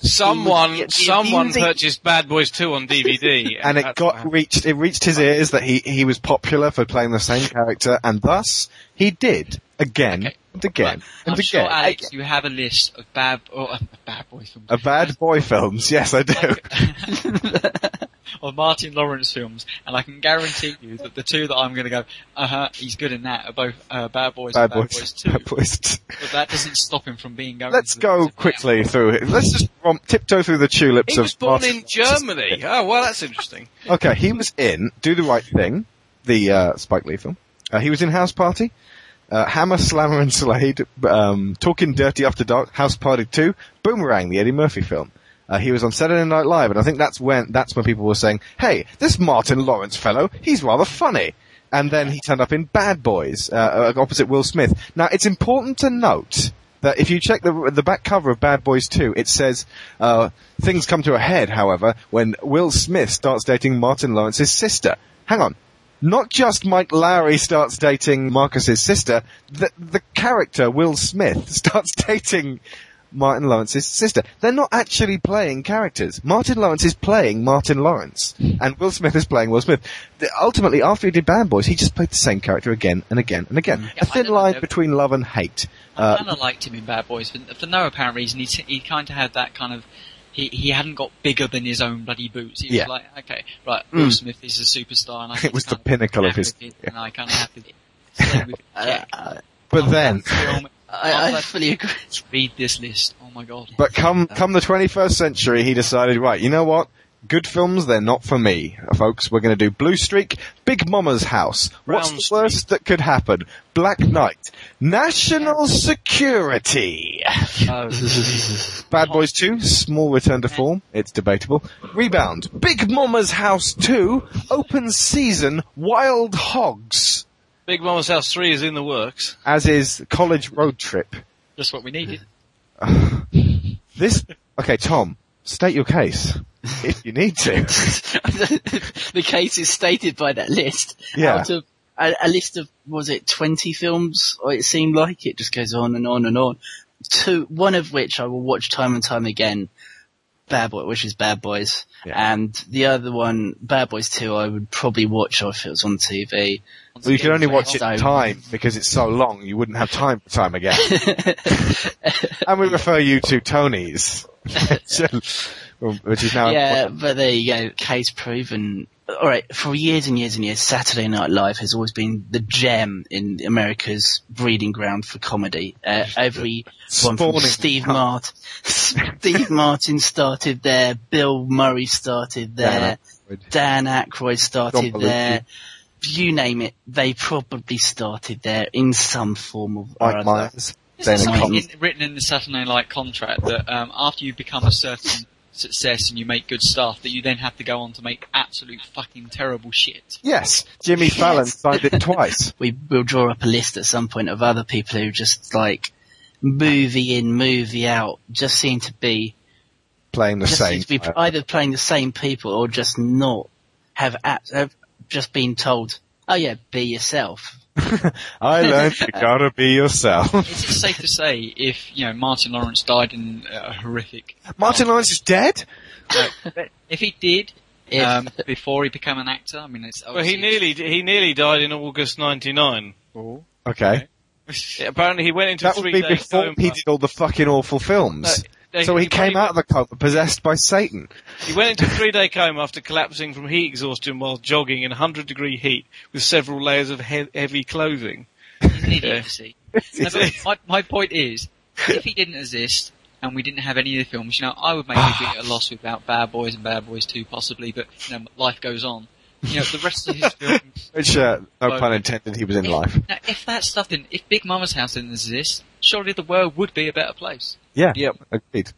Someone, he was, someone he was, purchased Bad Boys two on D V D. and, and it got reached, it reached his ears that he, he was popular for playing the same character, and thus, he did. Again, okay. and again, well, and I'm again. Sure, Alex, again. You have a list of bad, or, uh, bad boy films. A bad boy films, yes I do. Okay. Or Martin Lawrence films, and I can guarantee you that the two that I'm going to go, uh-huh, he's good in that, are both uh, Bad Boys bad and Bad Boys, Boys two. Bad Boys two. But that doesn't stop him from being going. Let's go quickly through it. Let's just romp, tiptoe through the tulips of Martin. He was born Martin in Germany. Oh, well, that's interesting. Okay, he was in Do the Right Thing, the uh, Spike Lee film. Uh, he was in House Party. Uh, Hammer, Slammer and Slade, um, Talking Dirty After Dark, House Party two, Boomerang, the Eddie Murphy film. Uh, he was on Saturday Night Live, and I think that's when that's when people were saying, hey, this Martin Lawrence fellow, he's rather funny. And then he turned up in Bad Boys, uh, opposite Will Smith. Now, it's important to note that if you check the the back cover of Bad Boys two, it says, uh, things come to a head, however, when Will Smith starts dating Martin Lawrence's sister. Hang on. Not just Mike Lowry starts dating Marcus's sister, the, the character Will Smith starts dating Martin Lawrence's sister. They're not actually playing characters. Martin Lawrence is playing Martin Lawrence, and Will Smith is playing Will Smith. The, ultimately, after he did Bad Boys, he just played the same character again and again and again. Yeah, a thin line know. between love and hate. I kind uh, of liked him in Bad Boys, but for no apparent reason. He, t- he kind of had that kind of... He he hadn't got bigger than his own bloody boots. He was yeah. like, okay, right, Will mm. Smith is a superstar. And I it was the pinnacle of his... Yeah. And I kind of have to... So uh, uh, but oh, then... Film, I, I fully agree. Read this list. Oh, my God. But come come the twenty-first century, he decided, right, you know what? Good films, they're not for me, folks. We're going to do Blue Streak, Big Mama's House, What's Round the Street. Worst That Could Happen, Black Knight, National Security, oh. Bad Boys two, Small Return to Form, it's debatable, Rebound, Big Mama's House two, Open Season, Wild Hogs. Big Mama's House three is in the works. As is College Road Trip. Just what we needed. Uh, this, okay, Tom, state your case. If you need to. The case is stated by that list. Yeah. Out of a, a list of, was it twenty films? Or it seemed like it just goes on and on and on. Two, one of which I will watch time and time again. Bad Boy, which is Bad Boys. Yeah. And the other one, Bad Boys two, I would probably watch if it was on T V. Well, you can only watch it time because it's so long. You wouldn't have time for time again. And we refer you to Tony's. Which is now yeah, important. But there you go. Case proven. All right, for years and years and years, Saturday Night Live has always been the gem in America's breeding ground for comedy. Uh, every one from Steve Martin. Steve Martin started there. Bill Murray started there. Dan Aykroyd, Dan Aykroyd started there. You name it, they probably started there in some form or Mike other. Myers. There's something in, written in the Saturday Night Live contract that um, after you become a certain success and you make good stuff, that you then have to go on to make absolute fucking terrible shit. Yes, Jimmy yes. Fallon signed it twice. We will draw up a list at some point of other people who just like movie in, movie out, just seem to be playing the same. To be either playing the same people or just not have, have just been told, "Oh yeah, be yourself." I learned you gotta be yourself. Is it safe to say if, you know, Martin Lawrence died in a horrific... Martin um, Lawrence is dead? Uh, if he did, if. Um, before he became an actor, I mean, it's... Well, he nearly, he nearly died in August ninety-nine. Oh. Okay. okay. Apparently he went into that three days. That would be before he did all the fucking awful films. Uh, They, so he, he came out of the cult possessed by Satan. He went into a three-day coma after collapsing from heat exhaustion while jogging in one hundred degree heat with several layers of he- heavy clothing. He's an idiot, see. my, my point is, if he didn't exist and we didn't have any of the films, you know, I would maybe be at a loss without Bad Boys and Bad Boys two possibly, but you know, life goes on. You know, the rest of his films... Which, uh, no pun intended, he was in if, life. Now, if that stuff didn't... If Big Mama's House didn't exist, surely the world would be a better place. Yeah, yep. Agreed.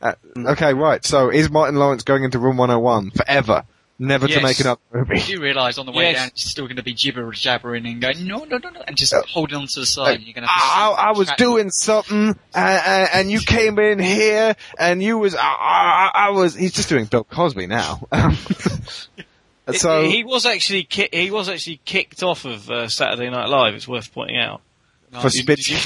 uh, okay, right, so is Martin Lawrence going into Room one oh one forever? Never yes. to make another movie? You realise on the way yes. down he's still going to be gibber-jabbering and going, no, no, no, no, and just uh, holding on to the side. Uh, and you're gonna I, I, I was doing him. something, and, and you came in here, and you was... I, I, I was... He's just doing Bill Cosby now. So he, he was actually ki- he was actually kicked off of uh, Saturday Night Live, it's worth pointing out. No, for spitting.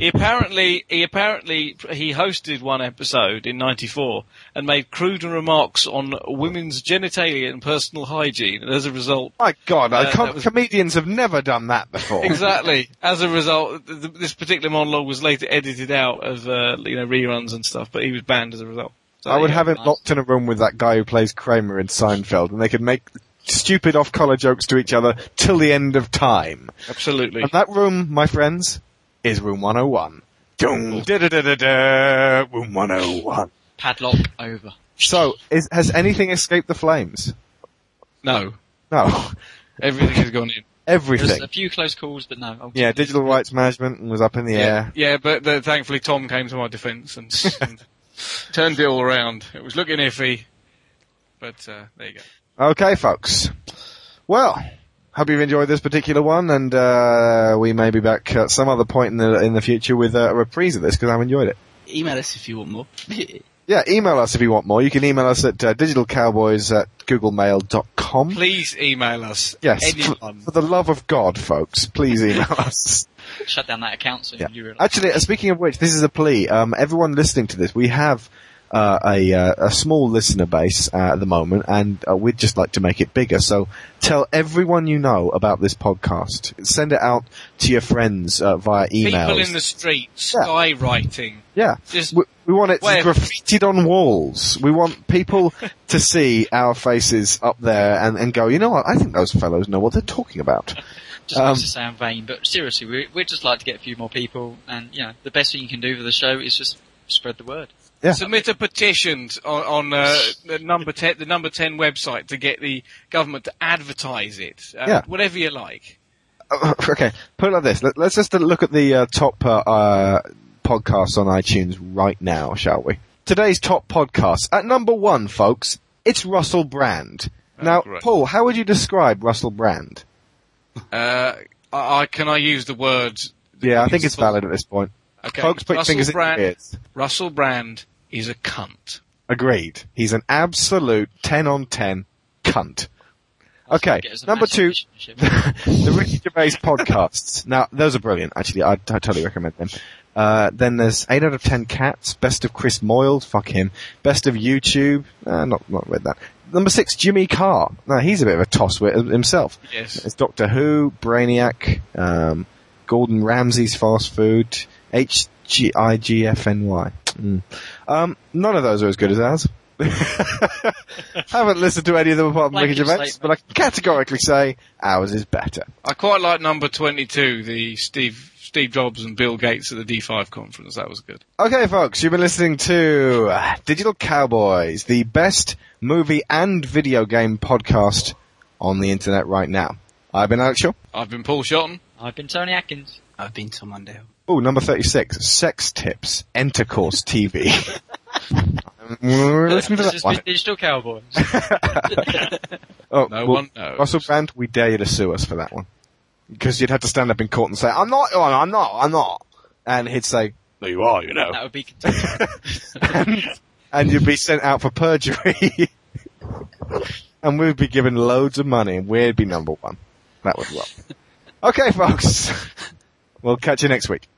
He apparently, he apparently, he hosted one episode in ninety-four and made crude remarks on women's genitalia and personal hygiene. And as a result, my God, uh, com- was... comedians have never done that before. Exactly. As a result, th- this particular monologue was later edited out of uh, you know reruns and stuff, but he was banned as a result. So, I would yeah, have him nice. locked in a room with that guy who plays Kramer in Seinfeld, and they could make stupid off-color jokes to each other till the end of time. Absolutely. And that room, my friends, is Room one oh one. Doom, da da da da da. Room one oh one. Padlock over. So, is, has anything escaped the flames? No. No. Everything has gone in. Everything. There's a few close calls, but no. I'll yeah, digital rights management was up in the yeah. air. Yeah, but the, thankfully Tom came to my defence and, and turned it all around. It was looking iffy, but uh, there you go. Okay, folks. Well... Hope you've enjoyed this particular one, and uh, we may be back at some other point in the in the future with a reprise of this, because I've enjoyed it. Email us if you want more. Yeah, email us if you want more. You can email us at uh, digital cowboys at googlemail dot com. Please email us. Yes, for, for the love of God, folks, please email us. Shut down that account soon. Yeah. You realise. Actually, uh, speaking of which, this is a plea. Um, everyone listening to this, we have... Uh, a, uh, a small listener base uh, at the moment, and uh, we'd just like to make it bigger. So tell everyone you know about this podcast. Send it out to your friends uh, via email. People in the street, yeah. skywriting. Yeah. Just we, we want it graffitied on walls. We want people to see our faces up there and, and go, you know what, I think those fellows know what they're talking about. Just um, makes it sound vain, but seriously, we, we'd just like to get a few more people, and you know, the best thing you can do for the show is just spread the word. Yeah. Submit a petition on, on uh, the number ten, the number ten website to get the government to advertise it. Uh, yeah. Whatever you like. Uh, okay, put it like this. Let, let's just look at the uh, top uh, uh, podcasts on iTunes right now, shall we? Today's top podcast at number one, folks. It's Russell Brand. Oh, now, great. Paul, how would you describe Russell Brand? Uh, I, I can I use the word? Yeah, I think it's valid at this point. Okay, folks, put Russell your fingers Brand, in your ears. Russell Brand is a cunt. Agreed. He's an absolute ten on ten cunt. Okay, number two, the Ricky Gervais podcasts. Now, those are brilliant, actually. I, I totally recommend them. Uh, then there's eight out of ten Cats, Best of Chris Moyles, fuck him. Best of YouTube, uh, not, not read that. Number six, Jimmy Carr. Now, he's a bit of a tosswit himself. Yes. It's Doctor Who, Brainiac, um, Gordon Ramsay's Fast Food, H G I G F N Y. Mm. Um, none of those are as good as ours. Haven't listened to any of them apart from Ricky Gervais, but I can categorically say ours is better. I quite like number twenty-two, the Steve Steve Jobs and Bill Gates at the D five conference. That was good. Okay, folks, you've been listening to Digital Cowboys, the best movie and video game podcast on the internet right now. I've been Alex Shaw. I've been Paul Shotton. I've been Tony Atkins. I've been Tom Underhill. Oh, number thirty-six, Sex Tips, Intercourse T V. Listen to that one. Digital Cowboys. oh, no well, one knows. Russell Brand, we dare you to sue us for that one. Because you'd have to stand up in court and say, I'm not, I'm not, I'm not. And he'd say, no, you are, you know. That would be and, and you'd be sent out for perjury. And we'd be given loads of money and we'd be number one. That would work. Okay, folks. We'll catch you next week.